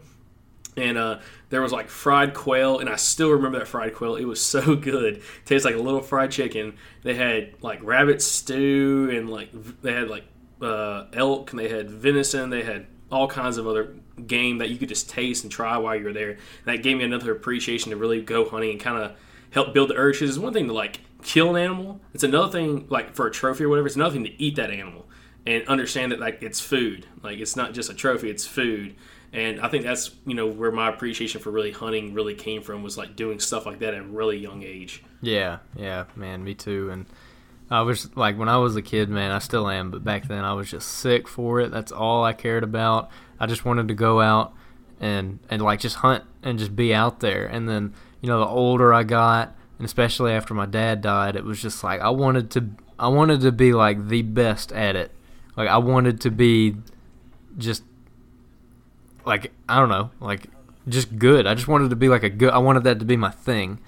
and uh, there was like fried quail, and I still remember that fried quail. It was so good. It tastes like a little fried chicken. They had like rabbit stew, and like they had like uh, elk, and they had venison. They had all kinds of other game that you could just taste and try while you were there. And that gave me another appreciation to really go hunting and kind of help build the urge. It's one thing to like kill an animal. It's another thing, like for a trophy or whatever, it's another thing to eat that animal and understand that like it's food. Like it's not just a trophy, it's food. And I think that's, you know, where my appreciation for really hunting really came from, was like doing stuff like that at a really young age. Yeah, yeah, man, me too. And I was like, when I was a kid, man, I still am, but back then I was just sick for it. That's all I cared about. I just wanted to go out and, and like just hunt and just be out there. And then, you know, the older I got, and especially after my dad died, it was just like I wanted to I wanted to be like the best at it. Like I wanted to be just like, I don't know, like just good. I just wanted to be like a good I wanted that to be my thing.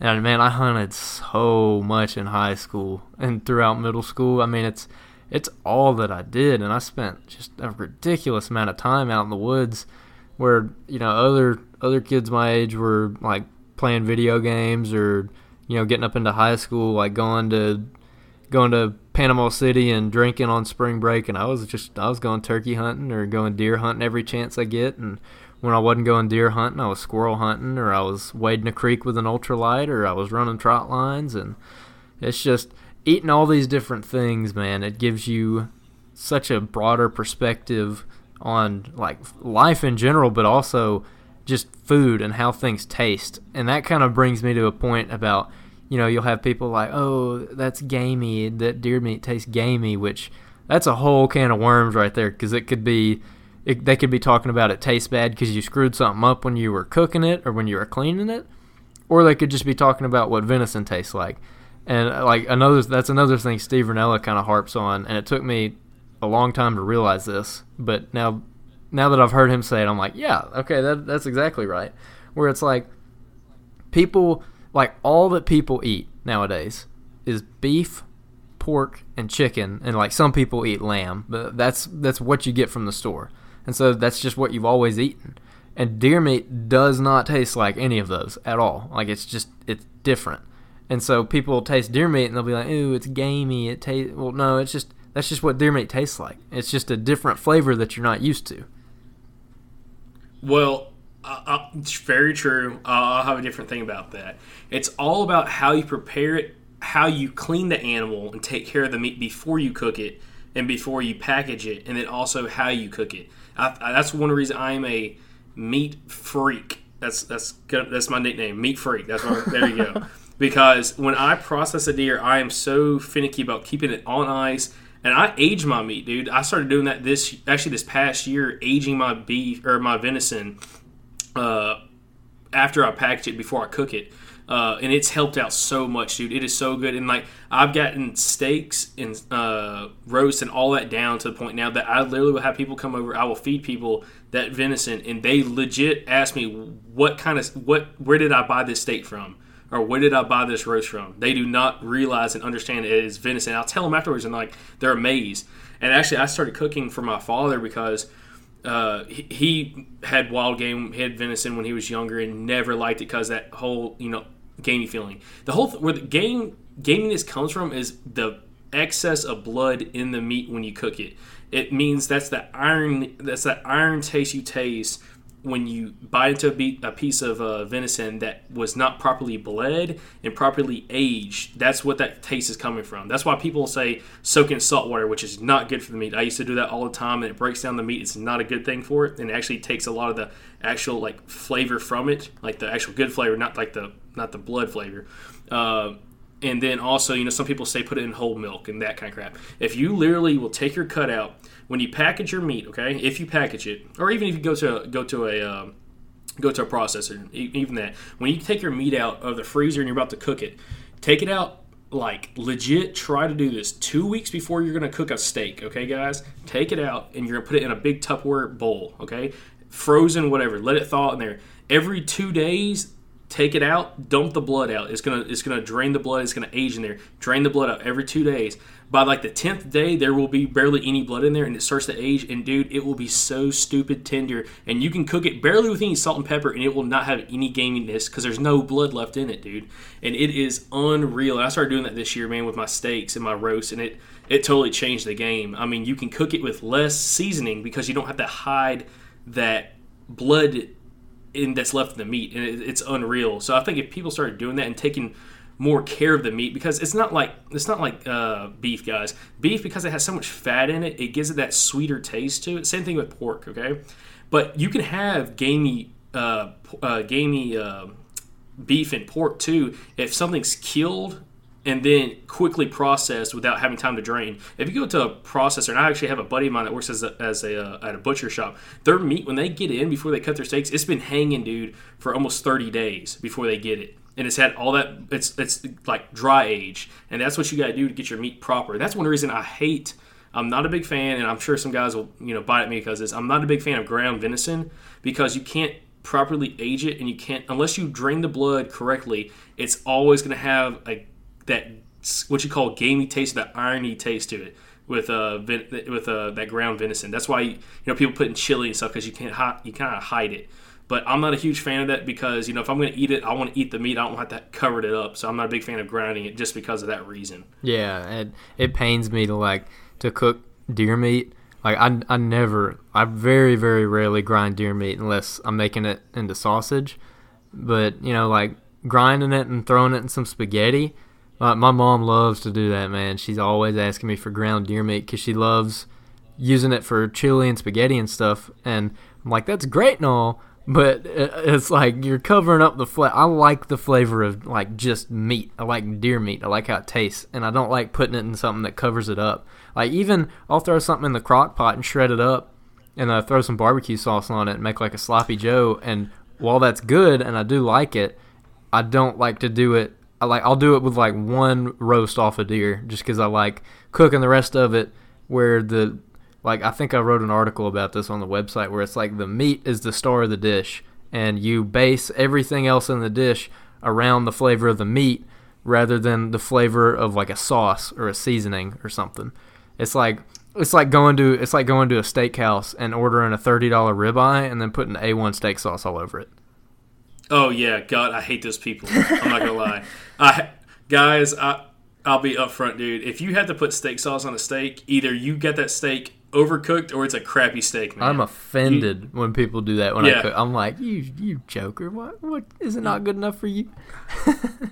And man, I hunted so much in high school and throughout middle school. I mean, it's it's all that I did, and I spent just a ridiculous amount of time out in the woods, where, you know, other other kids my age were like playing video games, or, you know, getting up into high school, like going to going to Panama City and drinking on spring break, and I was just I was going turkey hunting or going deer hunting every chance I get. And when I wasn't going deer hunting, I was squirrel hunting, or I was wading a creek with an ultralight, or I was running trot lines. And it's just eating all these different things, man. It gives you such a broader perspective on like life in general, but also just food and how things taste. And that kind of brings me to a point about, you know, you'll have people like, oh, that's gamey, that deer meat tastes gamey, which that's a whole can of worms right there, because it could be It, they could be talking about it tastes bad because you screwed something up when you were cooking it or when you were cleaning it, or they could just be talking about what venison tastes like. And like another, that's another thing Steve Rinella kind of harps on, and it took me a long time to realize this, but now, now that I've heard him say it, I'm like, yeah, okay, that that's exactly right. Where it's like people, like all that people eat nowadays is beef, pork, and chicken, and like some people eat lamb, but that's that's what you get from the store. And so that's just what you've always eaten. And deer meat does not taste like any of those at all. Like, it's just, it's different. And so people taste deer meat and they'll be like, ooh, it's gamey. It tastes, well, no, it's just, that's just what deer meat tastes like. It's just a different flavor that you're not used to. Well, uh, it's very true. Uh, I'll have a different thing about that. It's all about how you prepare it, how you clean the animal and take care of the meat before you cook it and before you package it, and then also how you cook it. I, I, that's one reason I am a meat freak. That's that's that's my nickname, meat freak. That's my, there you go. Because when I process a deer, I am so finicky about keeping it on ice, and I age my meat, dude. I started doing that this actually this past year, aging my beef or my venison uh, after I package it before I cook it. Uh, and it's helped out so much, dude. It is so good. And, like, I've gotten steaks and uh, roast and all that down to the point now that I literally will have people come over. I will feed people that venison, and they legit ask me, what kind of, what, where did I buy this steak from? are what did I buy this roast from? They do not realize and understand it is venison. I'll tell them afterwards, and like they're amazed. And actually, I started cooking for my father because uh, he, he had wild game, he had venison when he was younger, and never liked it because that whole you know gamey feeling. The whole th- where the game gaminess comes from is the excess of blood in the meat when you cook it. It means that's the iron that's that iron taste you taste when you bite into a, beat, a piece of uh, venison that was not properly bled and properly aged. That's what that taste is coming from. That's why people say soak in salt water, which is not good for the meat. I used to do that all the time, and it breaks down the meat. It's not a good thing for it, and it actually takes a lot of the actual like flavor from it, like the actual good flavor, not like the not the blood flavor. Uh, and then also, you know, some people say put it in whole milk and that kind of crap. If you literally will take your cutout, when you package your meat, okay, if you package it, or even if you go to a, go to a um, go to a processor, even that, when you take your meat out of the freezer and you're about to cook it, take it out like legit. Try to do this two weeks before you're gonna cook a steak, okay, guys. Take it out and you're gonna put it in a big Tupperware bowl, okay, frozen, whatever. Let it thaw in there. Every two days, take it out, dump the blood out. It's gonna it's gonna drain the blood. It's gonna age in there. Drain the blood out every two days. By like the tenth day, there will be barely any blood in there, and it starts to age. And dude, it will be so stupid tender. And you can cook it barely with any salt and pepper, and it will not have any gaminess because there's no blood left in it, dude. And it is unreal. I started doing that this year, man, with my steaks and my roasts, and it it totally changed the game. I mean, you can cook it with less seasoning because you don't have to hide that blood in that's left in the meat, and it, it's unreal. So I think if people started doing that and taking more care of the meat, because it's not like it's not like uh, beef, guys. Beef, because it has so much fat in it, it gives it that sweeter taste to it. Same thing with pork, okay? But you can have gamey, uh, uh, gamey uh, beef and pork too if something's killed and then quickly processed without having time to drain. If you go to a processor, and I actually have a buddy of mine that works as a, as a uh, at a butcher shop, their meat, when they get in before they cut their steaks, it's been hanging, dude, for almost thirty days before they get it. And it's had all that, it's it's like dry aged. And that's what you got to do to get your meat proper. That's one reason I hate, I'm not a big fan, and I'm sure some guys will, you know, bite at me because of this. I'm not a big fan of ground venison because you can't properly age it, and you can't, unless you drain the blood correctly, it's always going to have a that what you call gamey taste, that irony taste to it with uh ven- with uh that ground venison. That's why you know people put in chili and stuff because you can't hi- you kind of hide it. But I'm not a huge fan of that because you know if I'm going to eat it, I want to eat the meat. I don't want to have to cover it up. So I'm not a big fan of grinding it just because of that reason. Yeah, and it, it pains me to like to cook deer meat. Like I I never I very very rarely grind deer meat unless I'm making it into sausage. But you know like grinding it and throwing it in some spaghetti. Uh, my mom loves to do that, man. She's always asking me for ground deer meat because she loves using it for chili and spaghetti and stuff. And I'm like, that's great and all, but it's like you're covering up the flavor. I like the flavor of like just meat. I like deer meat. I like how it tastes, and I don't like putting it in something that covers it up. Like even I'll throw something in the crock pot and shred it up, and uh, throw some barbecue sauce on it and make like a sloppy Joe. And while that's good, and I do like it, I don't like to do it. I like I'll do it with like one roast off a deer just because I like cooking the rest of it where the like I think I wrote an article about this on the website where it's like the meat is the star of the dish and you base everything else in the dish around the flavor of the meat rather than the flavor of like a sauce or a seasoning or something. It's like it's like going to it's like going to a steakhouse and ordering a thirty dollar ribeye and then putting A one steak sauce all over it. Oh yeah, God, I hate those people. I'm not gonna lie, I, guys. I I'll be upfront, dude. If you have to put steak sauce on a steak, either you get that steak overcooked or it's a crappy steak, man. I'm offended you, when people do that. When yeah. I cook, I'm like, you you joker. What what is it not good enough for you,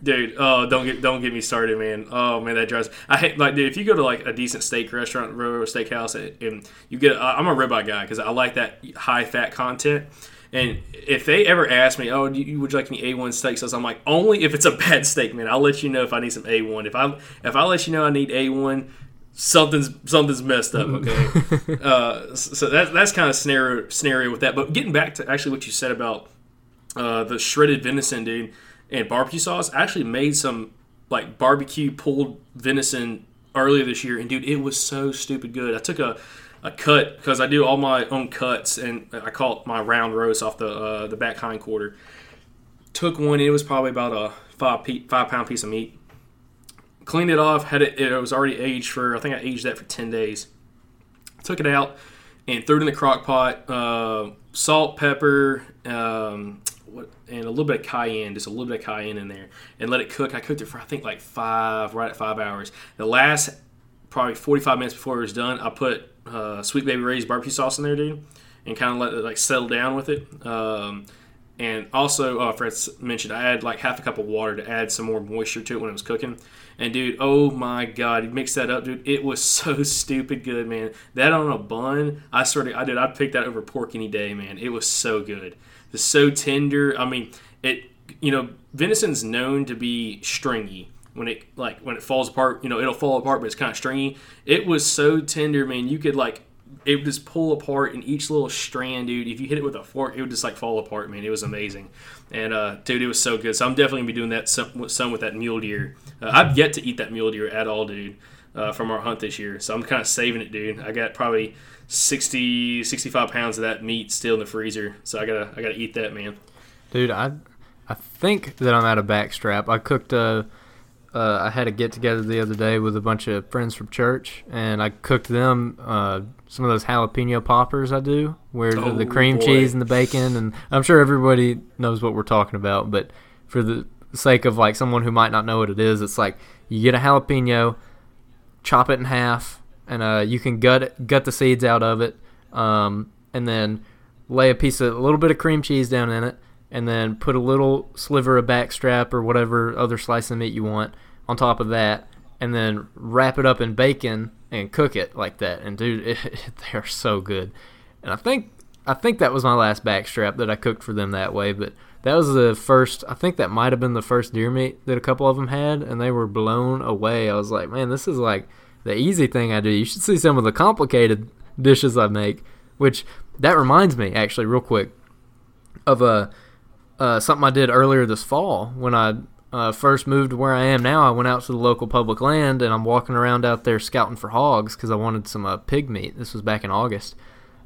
dude? Oh, don't get don't get me started, man. Oh man, that drives. I hate like, dude. If you go to like a decent steak restaurant or steakhouse and you get, a, I'm a ribeye guy because I like that high fat content. And if they ever ask me, oh, do you, would you like any A one steak sauce? I'm like, only if it's a bad steak, man. I'll let you know if I need some A one. If I if I let you know I need A one, something's something's messed up, okay? uh, so that, that's kind of scenario, scenario with that. But getting back to actually what you said about uh, the shredded venison, dude, and barbecue sauce, I actually made some, like, barbecue pulled venison earlier this year. And, dude, it was so stupid good. I took a... A cut, because I do all my own cuts, and I call it my round roast off the uh, the back hind quarter. Took one, and it was probably about a five, pe- five pound piece of meat. Cleaned it off, had it, it was already aged for, I think I aged that for ten days. Took it out and threw it in the crock pot. Uh, salt, pepper, um, what, and a little bit of cayenne, just a little bit of cayenne in there. And let it cook. I cooked it for, I think, like five, right at five hours. The last probably forty-five minutes before it was done, I put uh, Sweet Baby Ray's barbecue sauce in there, dude, and kind of let it like settle down with it. Um, and also, uh, Fred mentioned, I add like half a cup of water to add some more moisture to it when it was cooking. And, dude, oh, my God. You mix that up, dude. It was so stupid good, man. That on a bun, I swear to I did. I'd pick that over pork any day, man. It was so good. It's so tender. I mean, it. you know, venison's known to be stringy. When it, like, when it falls apart, you know, it'll fall apart, but it's kind of stringy. It was so tender, man. You could, like, it would just pull apart, and each little strand, dude, if you hit it with a fork, it would just, like, fall apart, man. It was amazing. And, uh, dude, it was so good. So I'm definitely going to be doing that some, some with that mule deer. Uh, I've yet to eat that mule deer at all, dude, uh, from our hunt this year. So I'm kind of saving it, dude. I got probably sixty, sixty-five pounds of that meat still in the freezer. So I gotta, I gotta eat that, man. Dude, I, I think that I'm out of backstrap. I cooked, uh, Uh, I had a get-together the other day with a bunch of friends from church, and I cooked them uh, some of those jalapeno poppers I do, where oh, the cream boy. cheese and the bacon, and I'm sure everybody knows what we're talking about, but for the sake of like someone who might not know what it is, it's like you get a jalapeno, chop it in half, and uh, you can gut it, gut the seeds out of it, um, and then lay a piece of a little bit of cream cheese down in it, and then put a little sliver of backstrap or whatever other slice of meat you want on top of that, and then wrap it up in bacon and cook it like that. And, dude, it, it, they are so good. And I think I think that was my last backstrap that I cooked for them that way, but that was the first – I think that might have been the first deer meat that a couple of them had, and they were blown away. I was like, man, this is like the easy thing I do. You should see some of the complicated dishes I make, which that reminds me actually real quick of a – Uh, something I did earlier this fall when I uh, first moved to where I am now. I went out to the local public land, and I'm walking around out there scouting for hogs because I wanted some uh, pig meat. This was back in August.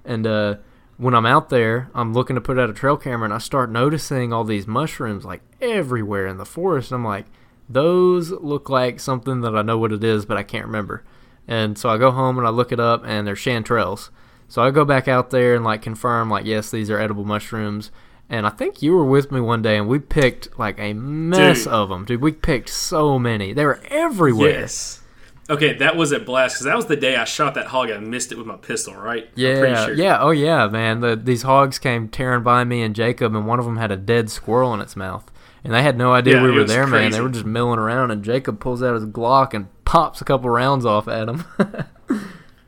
And uh, when I'm out there, I'm looking to put out a trail camera, and I start noticing all these mushrooms like everywhere in the forest. And I'm like, those look like something that I know what it is, but I can't remember. And so I go home, and I look it up, and they're chanterelles. So I go back out there and like confirm, like, yes, these are edible mushrooms. And I think you were with me one day, and we picked, like, a mess dude. of them. Dude, we picked so many. They were everywhere. Yes. Okay, that was a blast, because that was the day I shot that hog. I missed it with my pistol, right? Yeah, I'm pretty sure. yeah, oh, yeah, man. The, these hogs came tearing by me and Jacob, and one of them had a dead squirrel in its mouth. And they had no idea yeah, we were there, crazy. man. They were just milling around, and Jacob pulls out his Glock and pops a couple rounds off at him.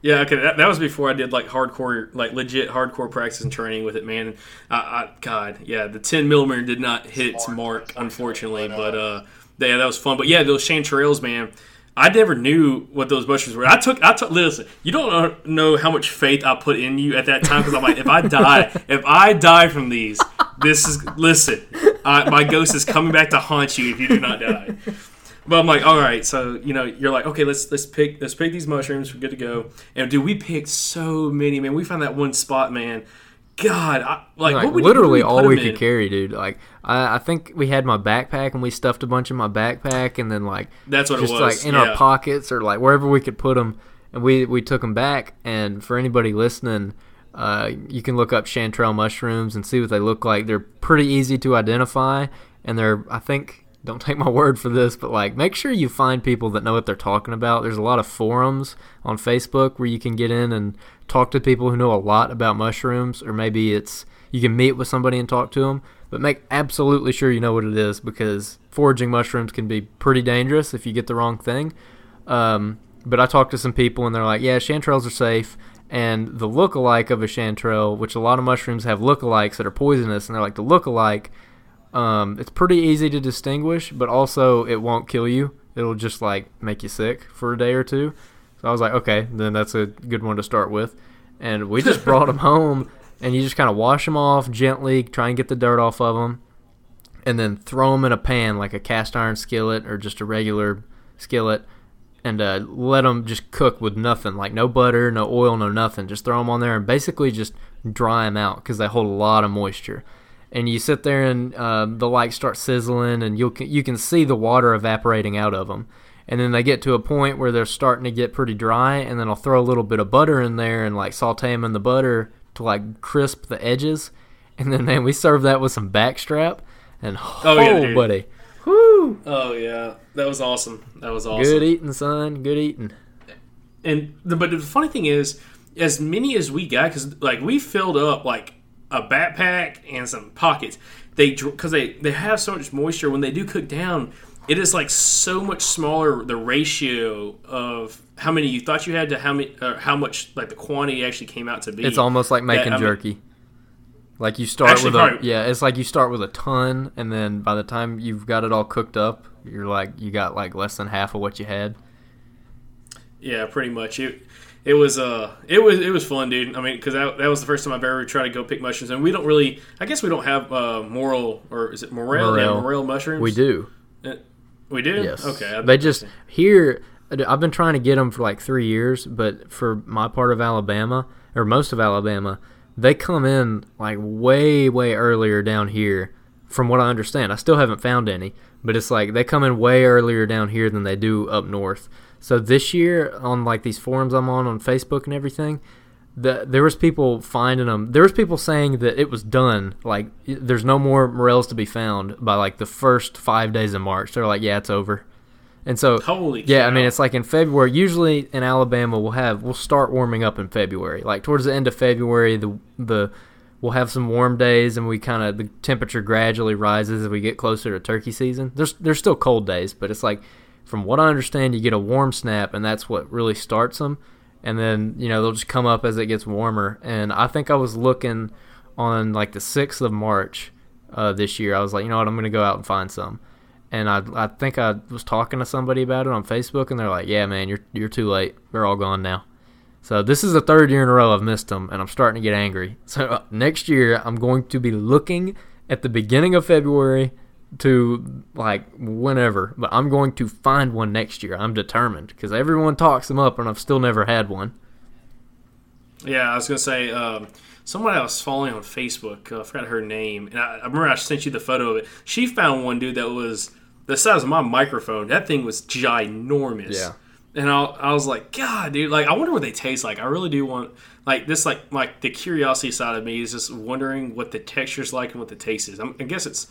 Yeah, okay. That, that was before I did like hardcore, like legit hardcore practice and training with it, man. I, I, God, yeah, the ten millimeter did not hit its mark, unfortunately. But uh, yeah, that was fun. But yeah, those chanterelles, man. I never knew what those mushrooms were. I took, I took. Listen, you don't know how much faith I put in you at that time because I'm like, if I die, if I die from these, this is. Listen, I, my ghost is coming back to haunt you if you do not die. But I'm like, all right, so, you know, you're like, okay, let's let's pick let's pick these mushrooms. We're good to go. And, dude, we picked so many, man. We found that one spot, man. God, I, like, like what would literally you all we could in? carry, dude. Like, I, I think we had my backpack, and we stuffed a bunch in my backpack, and then, like, that's what just, it was. like, in yeah. our pockets or, like, wherever we could put them. And we, we took them back. And for anybody listening, uh, you can look up chanterelle mushrooms and see what they look like. They're pretty easy to identify, and they're, I think – don't take my word for this, but like, make sure you find people that know what they're talking about. There's a lot of forums on Facebook where you can get in and talk to people who know a lot about mushrooms, or maybe it's you can meet with somebody and talk to them. But make absolutely sure you know what it is, because foraging mushrooms can be pretty dangerous if you get the wrong thing. Um, but I talked to some people, and they're like, yeah, chanterelles are safe. And the lookalike of a chanterelle, which a lot of mushrooms have lookalikes that are poisonous, and they're like, the lookalike. Um, it's pretty easy to distinguish, but also it won't kill you. It'll just like make you sick for a day or two. So I was like, okay, then that's a good one to start with. And we just brought them home, and you just kind of wash them off gently, try and get the dirt off of them, and then throw them in a pan, like a cast iron skillet or just a regular skillet, and uh, let them just cook with nothing, like no butter, no oil, no nothing. Just throw them on there and basically just dry them out, because they hold a lot of moisture. and you sit there and uh, the lights start sizzling, and you you can see the water evaporating out of them. And then they get to a point where they're starting to get pretty dry, and then I'll throw a little bit of butter in there and like saute them in the butter to like crisp the edges. And then, man, we serve that with some backstrap, and oh, oh yeah, buddy, whoo! Oh yeah, that was awesome. That was awesome. Good eating, son. Good eating. And the, but the funny thing is, as many as we got, because like we filled up like a backpack and some pockets. They because they, they have so much moisture when they do cook down. It is like so much smaller the ratio of how many you thought you had to how many, or how much like the quantity actually came out to be. It's almost like making that, jerky. Mean, like you start actually, with a probably, yeah, it's like you start with a ton, and then by the time you've got it all cooked up, you're like you got like less than half of what you had. Yeah, pretty much. It it was uh it was it was fun, dude. I mean, because that, that was the first time I've ever tried to go pick mushrooms, and we don't really. I guess we don't have uh, morel or is it morel? Morel. Yeah, morel mushrooms. We do. Uh, we do? Yes. Okay. They just here. I've been trying to get them for like three years, but for my part of Alabama or most of Alabama. They come in like way, way earlier down here from what I understand. I still haven't found any, but it's like they come in way earlier down here than they do up north. So this year on like these forums I'm on on Facebook and everything, the, there was people finding them. There was people saying that it was done. Like there's no more morels to be found by like the first five days of March. They're like, yeah, it's over. And so, Holy yeah, cow. I mean, it's like in February. Usually in Alabama, we'll have we'll start warming up in February, like towards the end of February. The the we'll have some warm days, and we kind of the temperature gradually rises as we get closer to turkey season. There's there's still cold days, but it's like from what I understand, you get a warm snap, and that's what really starts them. And then you know they'll just come up as it gets warmer. And I think I was looking on like the sixth of March uh, this year. I was like, you know what, I'm gonna go out and find some. And I I think I was talking to somebody about it on Facebook, and they're like, yeah, man, you're you're too late. They're all gone now. So this is the third year in a row I've missed them, and I'm starting to get angry. So next year I'm going to be looking at the beginning of February to, like, whenever. But I'm going to find one next year. I'm determined because everyone talks them up, and I've still never had one. Yeah, I was going to say um, – someone I was following on Facebook, uh, I forgot her name, and I, I remember I sent you the photo of it. She found one, dude, that was the size of my microphone. That thing was ginormous. Yeah. And I, I was like, God, dude, like I wonder what they taste like. I really do want, like this, like like the curiosity side of me is just wondering what the texture's like and what the taste is. I'm, I guess it's,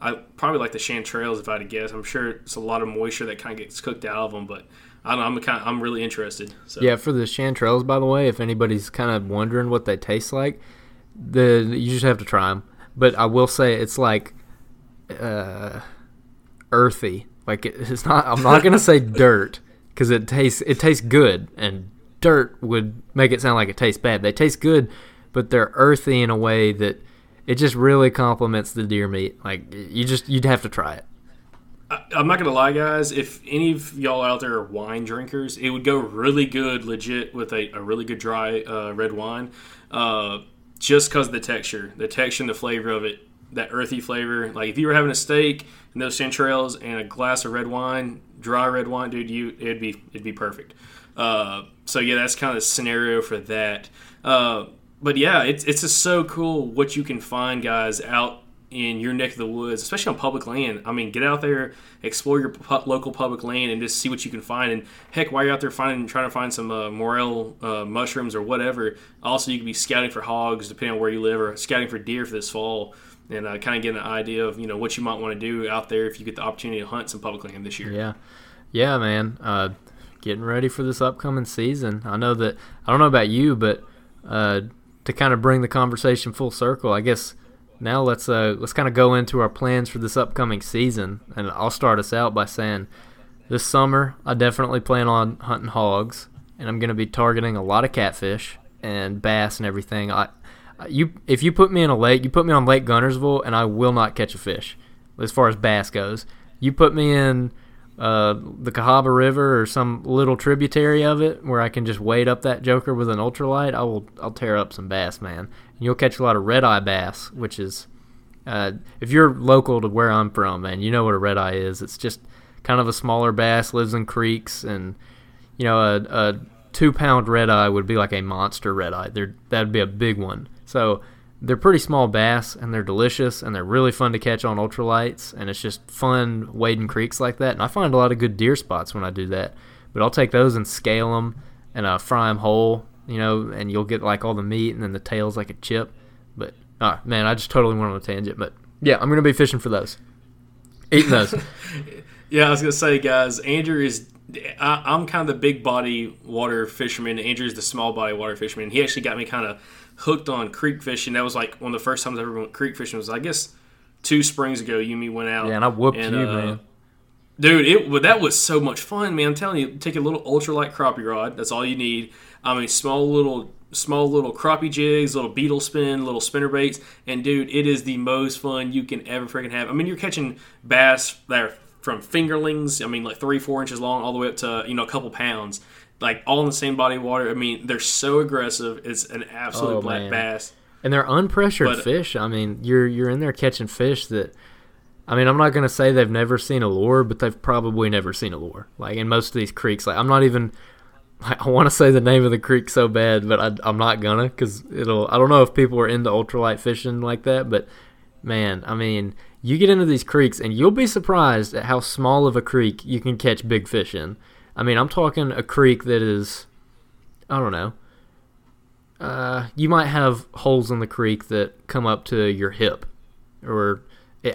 I probably like the chanterelles if I had to guess. I'm sure it's a lot of moisture that kind of gets cooked out of them, but. I don't know, I'm kind of, I'm really interested. So. Yeah, for the chanterelles, by the way, if anybody's kind of wondering what they taste like, the you just have to try them. But I will say it's like uh, earthy. Like it, it's not. I'm not gonna say dirt because it tastes it tastes good, and dirt would make it sound like it tastes bad. They taste good, but they're earthy in a way that it just really complements the deer meat. Like you just you'd have to try it. I'm not going to lie, guys, if any of y'all out there are wine drinkers, it would go really good, legit, with a, a really good dry uh, red wine, uh, just because of the texture. The texture and the flavor of it, that earthy flavor. Like, if you were having a steak and those chanterelles and a glass of red wine, dry red wine, dude, you it'd be it'd be perfect. Uh, so, yeah, that's kind of the scenario for that. Uh, but, yeah, it's, it's just so cool what you can find, guys, out in your neck of the woods, especially on public land. I mean, get out there, explore your pu- local public land, and just see what you can find. And heck, while you're out there finding, trying to find some uh, morel uh, mushrooms or whatever, also you can be scouting for hogs, depending on where you live, or scouting for deer for this fall, and uh, kind of get an idea of you know what you might want to do out there if you get the opportunity to hunt some public land this year. Yeah, yeah, man. Uh, getting ready for this upcoming season. I know that I don't know about you, but uh, to kind of bring the conversation full circle, I guess. Now let's uh, let's kind of go into our plans for this upcoming season, and I'll start us out by saying this summer I definitely plan on hunting hogs, and I'm going to be targeting a lot of catfish and bass and everything. I, you, if you put me in a lake, you put me on Lake Gunnersville, and I will not catch a fish as far as bass goes. You put me in uh, the Cahaba River or some little tributary of it where I can just wade up that joker with an ultralight, I will, I'll tear up some bass, man. You'll catch a lot of red-eye bass, which is, uh, if you're local to where I'm from, man, you know what a red-eye is. It's just kind of a smaller bass, lives in creeks, and, you know, a, a two-pound red-eye would be like a monster red-eye. There, that'd be a big one. So They're pretty small bass, and they're delicious, and they're really fun to catch on ultralights, and it's just fun wading creeks like that. And I find a lot of good deer spots when I do that. But I'll take those and scale them, and uh, fry them whole, you know, and you'll get like all the meat, and then the tail's like a chip. But, oh, man, I just totally went on a tangent. But, yeah, I'm going to be fishing for those. Eating those. Yeah, I was going to say, guys, Andrew is... I, I'm kind of the big body water fisherman. Andrew's the small body water fisherman. He actually got me kind of hooked on creek fishing. That was like one of the first times I ever went creek fishing. It was, I guess, two springs ago. You and me went out. Yeah, and I whooped and, you, uh, man. Dude, it that was so much fun, man. I'm telling you, take a little ultralight crappie rod. That's all you need. I mean, small little small little crappie jigs, little beetle spin, little spinner baits, and dude, it is the most fun you can ever freaking have. I mean, you're catching bass there. From fingerlings, I mean, like three, four inches long, all the way up to, you know, a couple pounds, like all in the same body of water. I mean, they're so aggressive. It's an absolute oh, black man. bass, and they're unpressured but, fish. I mean, you're you're in there catching fish that, I mean, I'm not gonna say they've never seen a lure, but they've probably never seen a lure. Like in most of these creeks, like I'm not even, like, I want to say the name of the creek so bad, but I, I'm not gonna because it'll. I don't know if people are into ultralight fishing like that, but man, I mean. You get into these creeks, and you'll be surprised at how small of a creek you can catch big fish in. I mean, I'm talking a creek that is, I don't know, uh, you might have holes in the creek that come up to your hip. Or,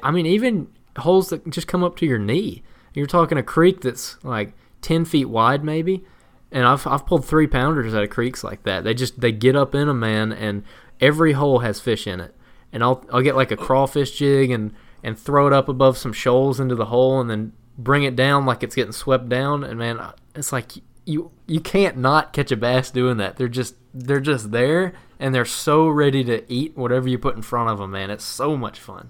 I mean, even holes that just come up to your knee. You're talking a creek that's like ten feet wide maybe, and I've I've pulled three-pounders out of creeks like that. They just, they get up in them, man, and every hole has fish in it. And I'll I'll get like a crawfish jig and... and throw it up above some shoals into the hole and then bring it down like it's getting swept down. And, man, it's like you you can't not catch a bass doing that. They're just they're just there, and they're so ready to eat whatever you put in front of them, man. It's so much fun.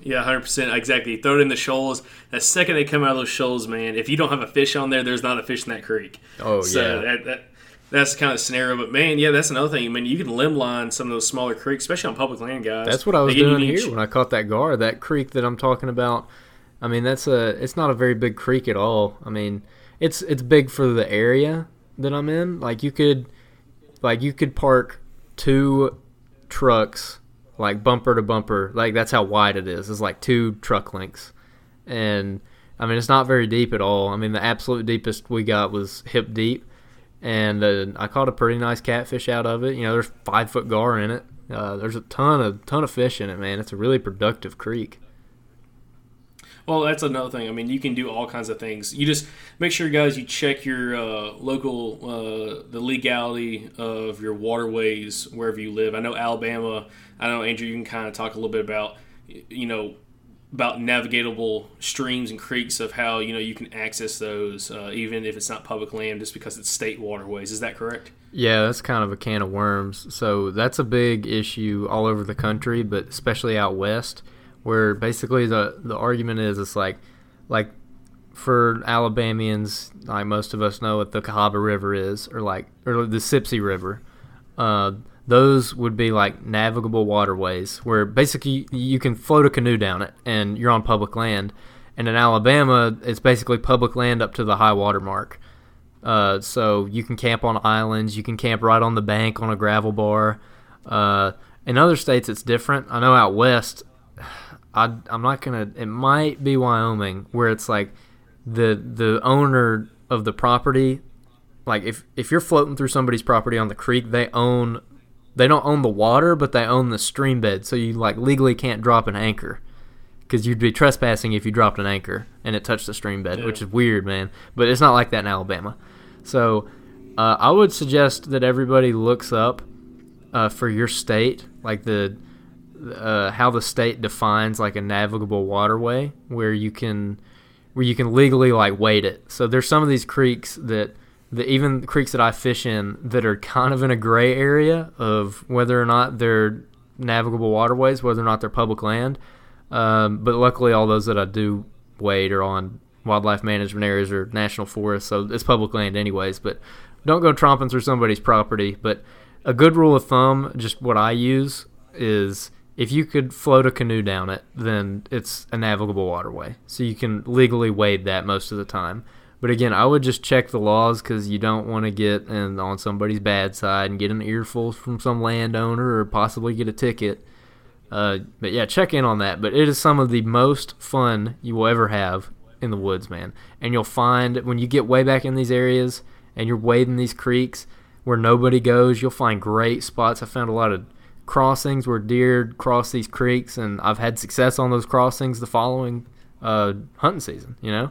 Yeah, one hundred percent. Exactly. Throw it in the shoals. The second they come out of those shoals, man, if you don't have a fish on there, there's not a fish in that creek. Oh, so yeah. So that, that, that's the kind of scenario. But, man, yeah, that's another thing. I mean, you can limb line some of those smaller creeks, especially on public land, guys. That's what I was they doing here ch- when I caught that gar. That creek that I'm talking about, I mean, that's a it's not a very big creek at all. I mean, it's it's big for the area that I'm in. Like, you could, like you could park two trucks, like, bumper to bumper. Like, that's how wide it is. It's like two truck lengths. And, I mean, it's not very deep at all. I mean, the absolute deepest we got was hip deep. And uh, I caught a pretty nice catfish out of it. You know, there's five foot gar in it. Uh, there's a ton of ton of fish in it, man. It's a really productive creek. Well, that's another thing. I mean, you can do all kinds of things. You just make sure, guys, you check your uh, local, uh, the legality of your waterways wherever you live. I know Alabama. I know, Andrew, you can kind of talk a little bit about, you know, about navigatable streams and creeks of how, you know, you can access those, uh, even if it's not public land, just because it's state waterways. Is that correct? Yeah, that's kind of a can of worms. So that's a big issue all over the country, but especially out west, where basically the, the argument is it's like, like for Alabamians, like most of us know what the Cahaba River is, or like or the Sipsey River. Uh, those would be like navigable waterways where basically you can float a canoe down it and you're on public land. And in Alabama, it's basically public land up to the high water mark. Uh, so you can camp on islands. You can camp right on the bank on a gravel bar. Uh, in other states, it's different. I know out west, I, I'm not going to – it might be Wyoming where it's like the the owner of the property. Like if, if you're floating through somebody's property on the creek, they own – they don't own the water, but they own the stream bed, so you like legally can't drop an anchor because you'd be trespassing if you dropped an anchor and it touched the stream bed, yeah. Which is weird, man. But it's not like that in Alabama. So uh, I would suggest that everybody looks up uh, for your state, like the uh, how the state defines like a navigable waterway where you can where you can legally like wade it. So there's some of these creeks that. The, even the creeks that I fish in that are kind of in a gray area of whether or not they're navigable waterways, whether or not they're public land. Um, but luckily all those that I do wade are on wildlife management areas or national forests, so it's public land anyways. But don't go tromping through somebody's property. But a good rule of thumb, just what I use, is if you could float a canoe down it, then it's a navigable waterway. So you can legally wade that most of the time. But again, I would just check the laws, because you don't want to get in, on somebody's bad side and get an earful from some landowner or possibly get a ticket. Uh, but yeah, check in on that. But it is some of the most fun you will ever have in the woods, man. And you'll find when you get way back in these areas and you're wading these creeks where nobody goes, you'll find great spots. I found a lot of crossings where deer cross these creeks, and I've had success on those crossings the following uh, hunting season, you know?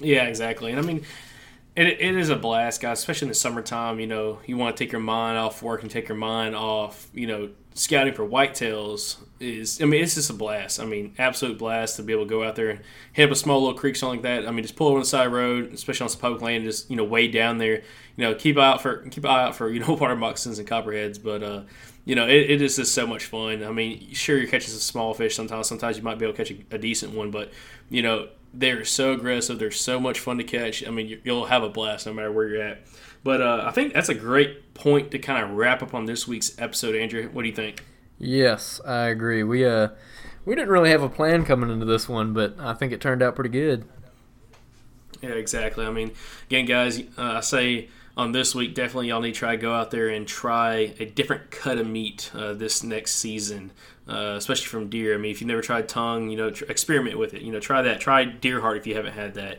Yeah, exactly. And I mean, it it is a blast, guys, especially in the summertime. You know, you want to take your mind off work and take your mind off, you know, scouting for whitetails. Is, I mean, it's just a blast. I mean, absolute blast to be able to go out there and hit up a small little creek, something like that. I mean, just pull over on the side of the road, especially on some public land, and just, you know, wade down there. You know, keep out for keep eye out for, you know, water moccasins and copperheads. But uh, you know, it, it is just so much fun. I mean, sure, you're catching some small fish sometimes. Sometimes you might be able to catch a, a decent one, but you know, they're so aggressive. They're so much fun to catch. I mean, you'll have a blast no matter where you're at. But uh, I think that's a great point to kind of wrap up on this week's episode, Andrew. What do you think? Yes, I agree. We uh, we didn't really have a plan coming into this one, but I think it turned out pretty good. Yeah, exactly. I mean, again, guys, uh, I say on this week, definitely y'all need to try to go out there and try a different cut of meat uh, this next season. Uh, especially from deer. I mean, if you've never tried tongue, you know, tr- experiment with it. You know, try that. Try deer heart if you haven't had that.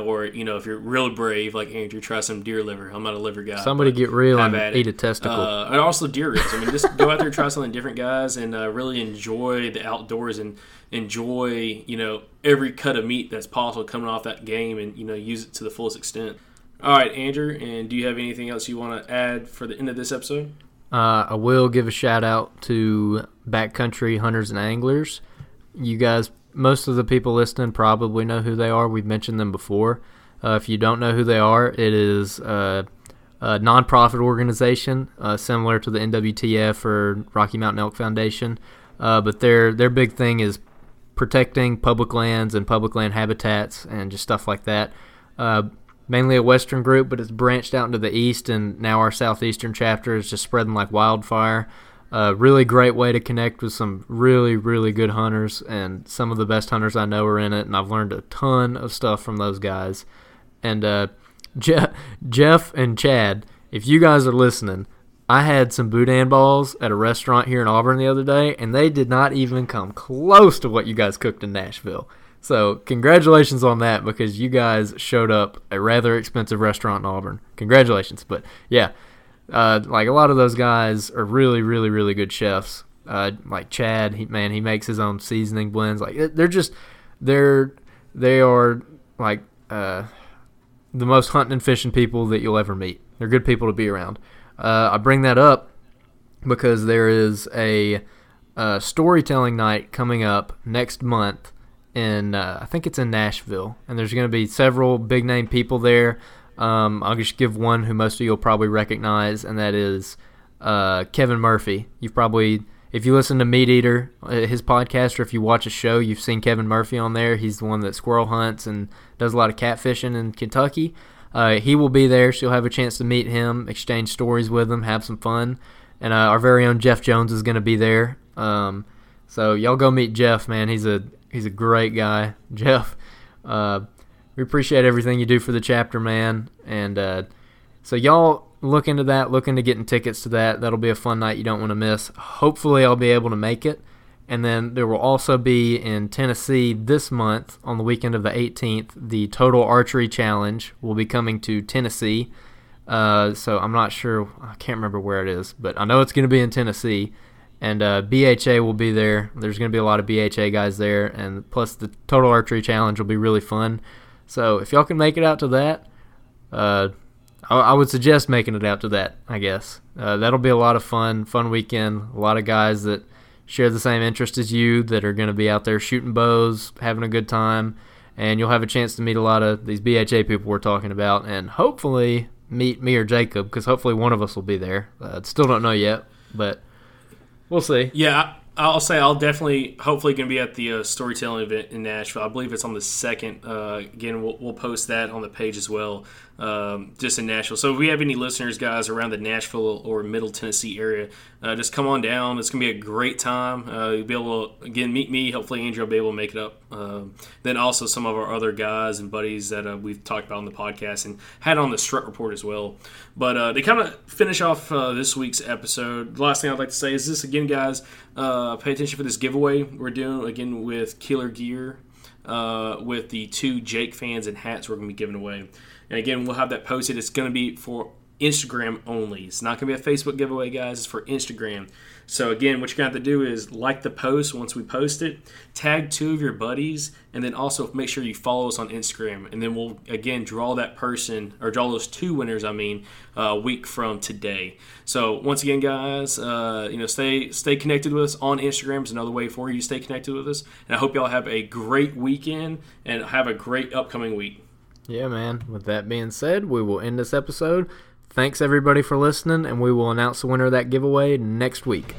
Or, you know, if you're real brave, like Andrew, try some deer liver. I'm not a liver guy. Somebody get real and eat it. a testicle. Uh, and also deer ribs. I mean, just go out there and try something different, guys, and uh, really enjoy the outdoors and enjoy, you know, every cut of meat that's possible coming off that game, and, you know, use it to the fullest extent. All right, Andrew, and do you have anything else you want to add for the end of this episode? Uh, I will give a shout out to Backcountry Hunters and Anglers. You guys, most of the people listening probably know who they are. We've mentioned them before. Uh, if you don't know who they are, it is uh, a nonprofit organization uh, similar to the N W T F or Rocky Mountain Elk Foundation. Uh, but their their big thing is protecting public lands and public land habitats and just stuff like that. Uh, Mainly a western group, but it's branched out into the east, and now our southeastern chapter is just spreading like wildfire. A uh, really great way to connect with some really, really good hunters, and some of the best hunters I know are in it, and I've learned a ton of stuff from those guys. And uh, Je- Jeff and Chad, if you guys are listening, I had some boudin balls at a restaurant here in Auburn the other day, and they did not even come close to what you guys cooked in Nashville. So congratulations on that, because you guys showed up a rather expensive restaurant in Auburn. Congratulations. But, yeah, uh, like a lot of those guys are really, really, really good chefs. Uh, like Chad, he, man, he makes his own seasoning blends. Like They're just – they're they are like uh, the most hunting and fishing people that you'll ever meet. They're good people to be around. Uh, I bring that up because there is a, a storytelling night coming up next month. In, uh, I think it's in Nashville, and there's going to be several big-name people there. Um, I'll just give one who most of you will probably recognize, and that is uh, Kevin Murphy. You've probably, if you listen to Meat Eater, his podcast, or if you watch a show, you've seen Kevin Murphy on there. He's the one that squirrel hunts and does a lot of catfishing in Kentucky. Uh, he will be there, so you'll have a chance to meet him, exchange stories with him, have some fun. And uh, our very own Jeff Jones is going to be there. Um, so y'all go meet Jeff, man. He's a He's a great guy. Jeff, uh, we appreciate everything you do for the chapter, man. And uh, so y'all look into that, look into getting tickets to that. That'll be a fun night you don't want to miss. Hopefully I'll be able to make it. And then there will also be in Tennessee this month on the weekend of the eighteenth, the Total Archery Challenge will be coming to Tennessee. Uh, so I'm not sure. I can't remember where it is, but I know it's going to be in Tennessee. And uh, B H A will be there. There's going to be a lot of B H A guys there. And plus the Total Archery Challenge will be really fun. So if y'all can make it out to that, uh, I, I would suggest making it out to that, I guess. Uh, that'll be a lot of fun, fun weekend. A lot of guys that share the same interest as you that are going to be out there shooting bows, having a good time. And you'll have a chance to meet a lot of these B H A people we're talking about. And hopefully meet me or Jacob, because hopefully one of us will be there. Uh, still don't know yet, but... We'll see. Yeah, I'll say I'll definitely, hopefully, going to be at the uh, storytelling event in Nashville. I believe it's on the second. Uh, again, we'll, we'll post that on the page as well, um, just in Nashville. So if we have any listeners, guys, around the Nashville or Middle Tennessee area, uh, just come on down. It's going to be a great time. Uh, you'll be able to, again, meet me. Hopefully, Andrew will be able to make it up. Um, then also some of our other guys and buddies that uh, we've talked about on the podcast and had on the Strut Report as well. But uh, to kind of finish off uh, this week's episode, the last thing I'd like to say is this again, guys. Uh, pay attention for this giveaway we're doing again with Killer Gear, uh, with the two Jake fans and hats we're going to be giving away. And again, we'll have that posted. It's going to be for Instagram only. It's not going to be a Facebook giveaway, guys. It's for Instagram. So again, what you're going to have to do is like the post once we post it, tag two of your buddies, and then also make sure you follow us on Instagram. And then we'll, again, draw that person, or draw those two winners, I mean, a uh, week from today. So once again, guys, uh, you know, stay stay connected with us on Instagram. It's another way for you to stay connected with us. And I hope y'all have a great weekend and have a great upcoming week. Yeah, man. With that being said, we will end this episode. Thanks, everybody, for listening, and we will announce the winner of that giveaway next week.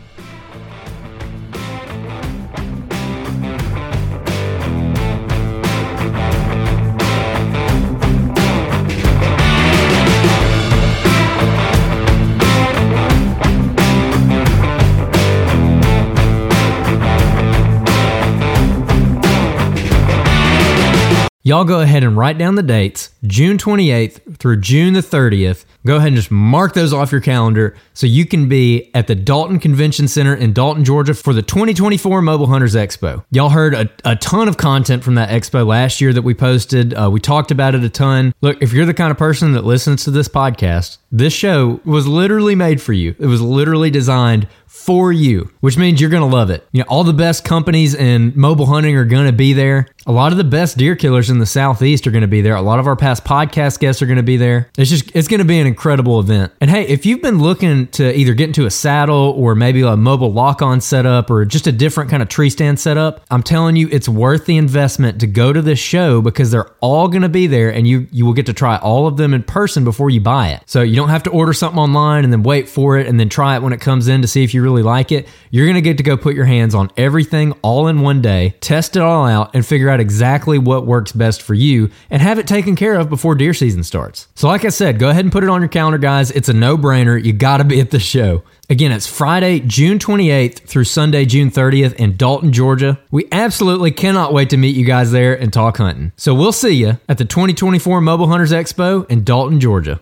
Y'all go ahead and write down the dates, June twenty-eighth through June the thirtieth. Go ahead and just mark those off your calendar so you can be at the Dalton Convention Center in Dalton, Georgia for the twenty twenty-four Mobile Hunters Expo. Y'all heard a, a ton of content from that expo last year that we posted. Uh, we talked about it a ton. Look, if you're the kind of person that listens to this podcast, this show was literally made for you. It was literally designed for you, which means you're going to love it. You know, all the best companies in mobile hunting are going to be there. A lot of the best deer killers in the Southeast are going to be there. A lot of our past podcast guests are going to be there. It's just, it's going to be an incredible event. And hey, if you've been looking to either get into a saddle or maybe a mobile lock-on setup or just a different kind of tree stand setup, I'm telling you, it's worth the investment to go to this show because they're all going to be there and you, you will get to try all of them in person before you buy it. So you don't have to order something online and then wait for it and then try it when it comes in to see if you really like it. You're going to get to go put your hands on everything all in one day, test it all out, and figure out exactly what works best for you and have it taken care of before deer season starts. So like I said, go ahead and put it on your calendar, guys. It's a no-brainer. You got to be at the show. Again, it's Friday, June twenty-eighth through Sunday, June thirtieth in Dalton, Georgia. We absolutely cannot wait to meet you guys there and talk hunting. So we'll see you at the twenty twenty-four Mobile Hunters Expo in Dalton, Georgia.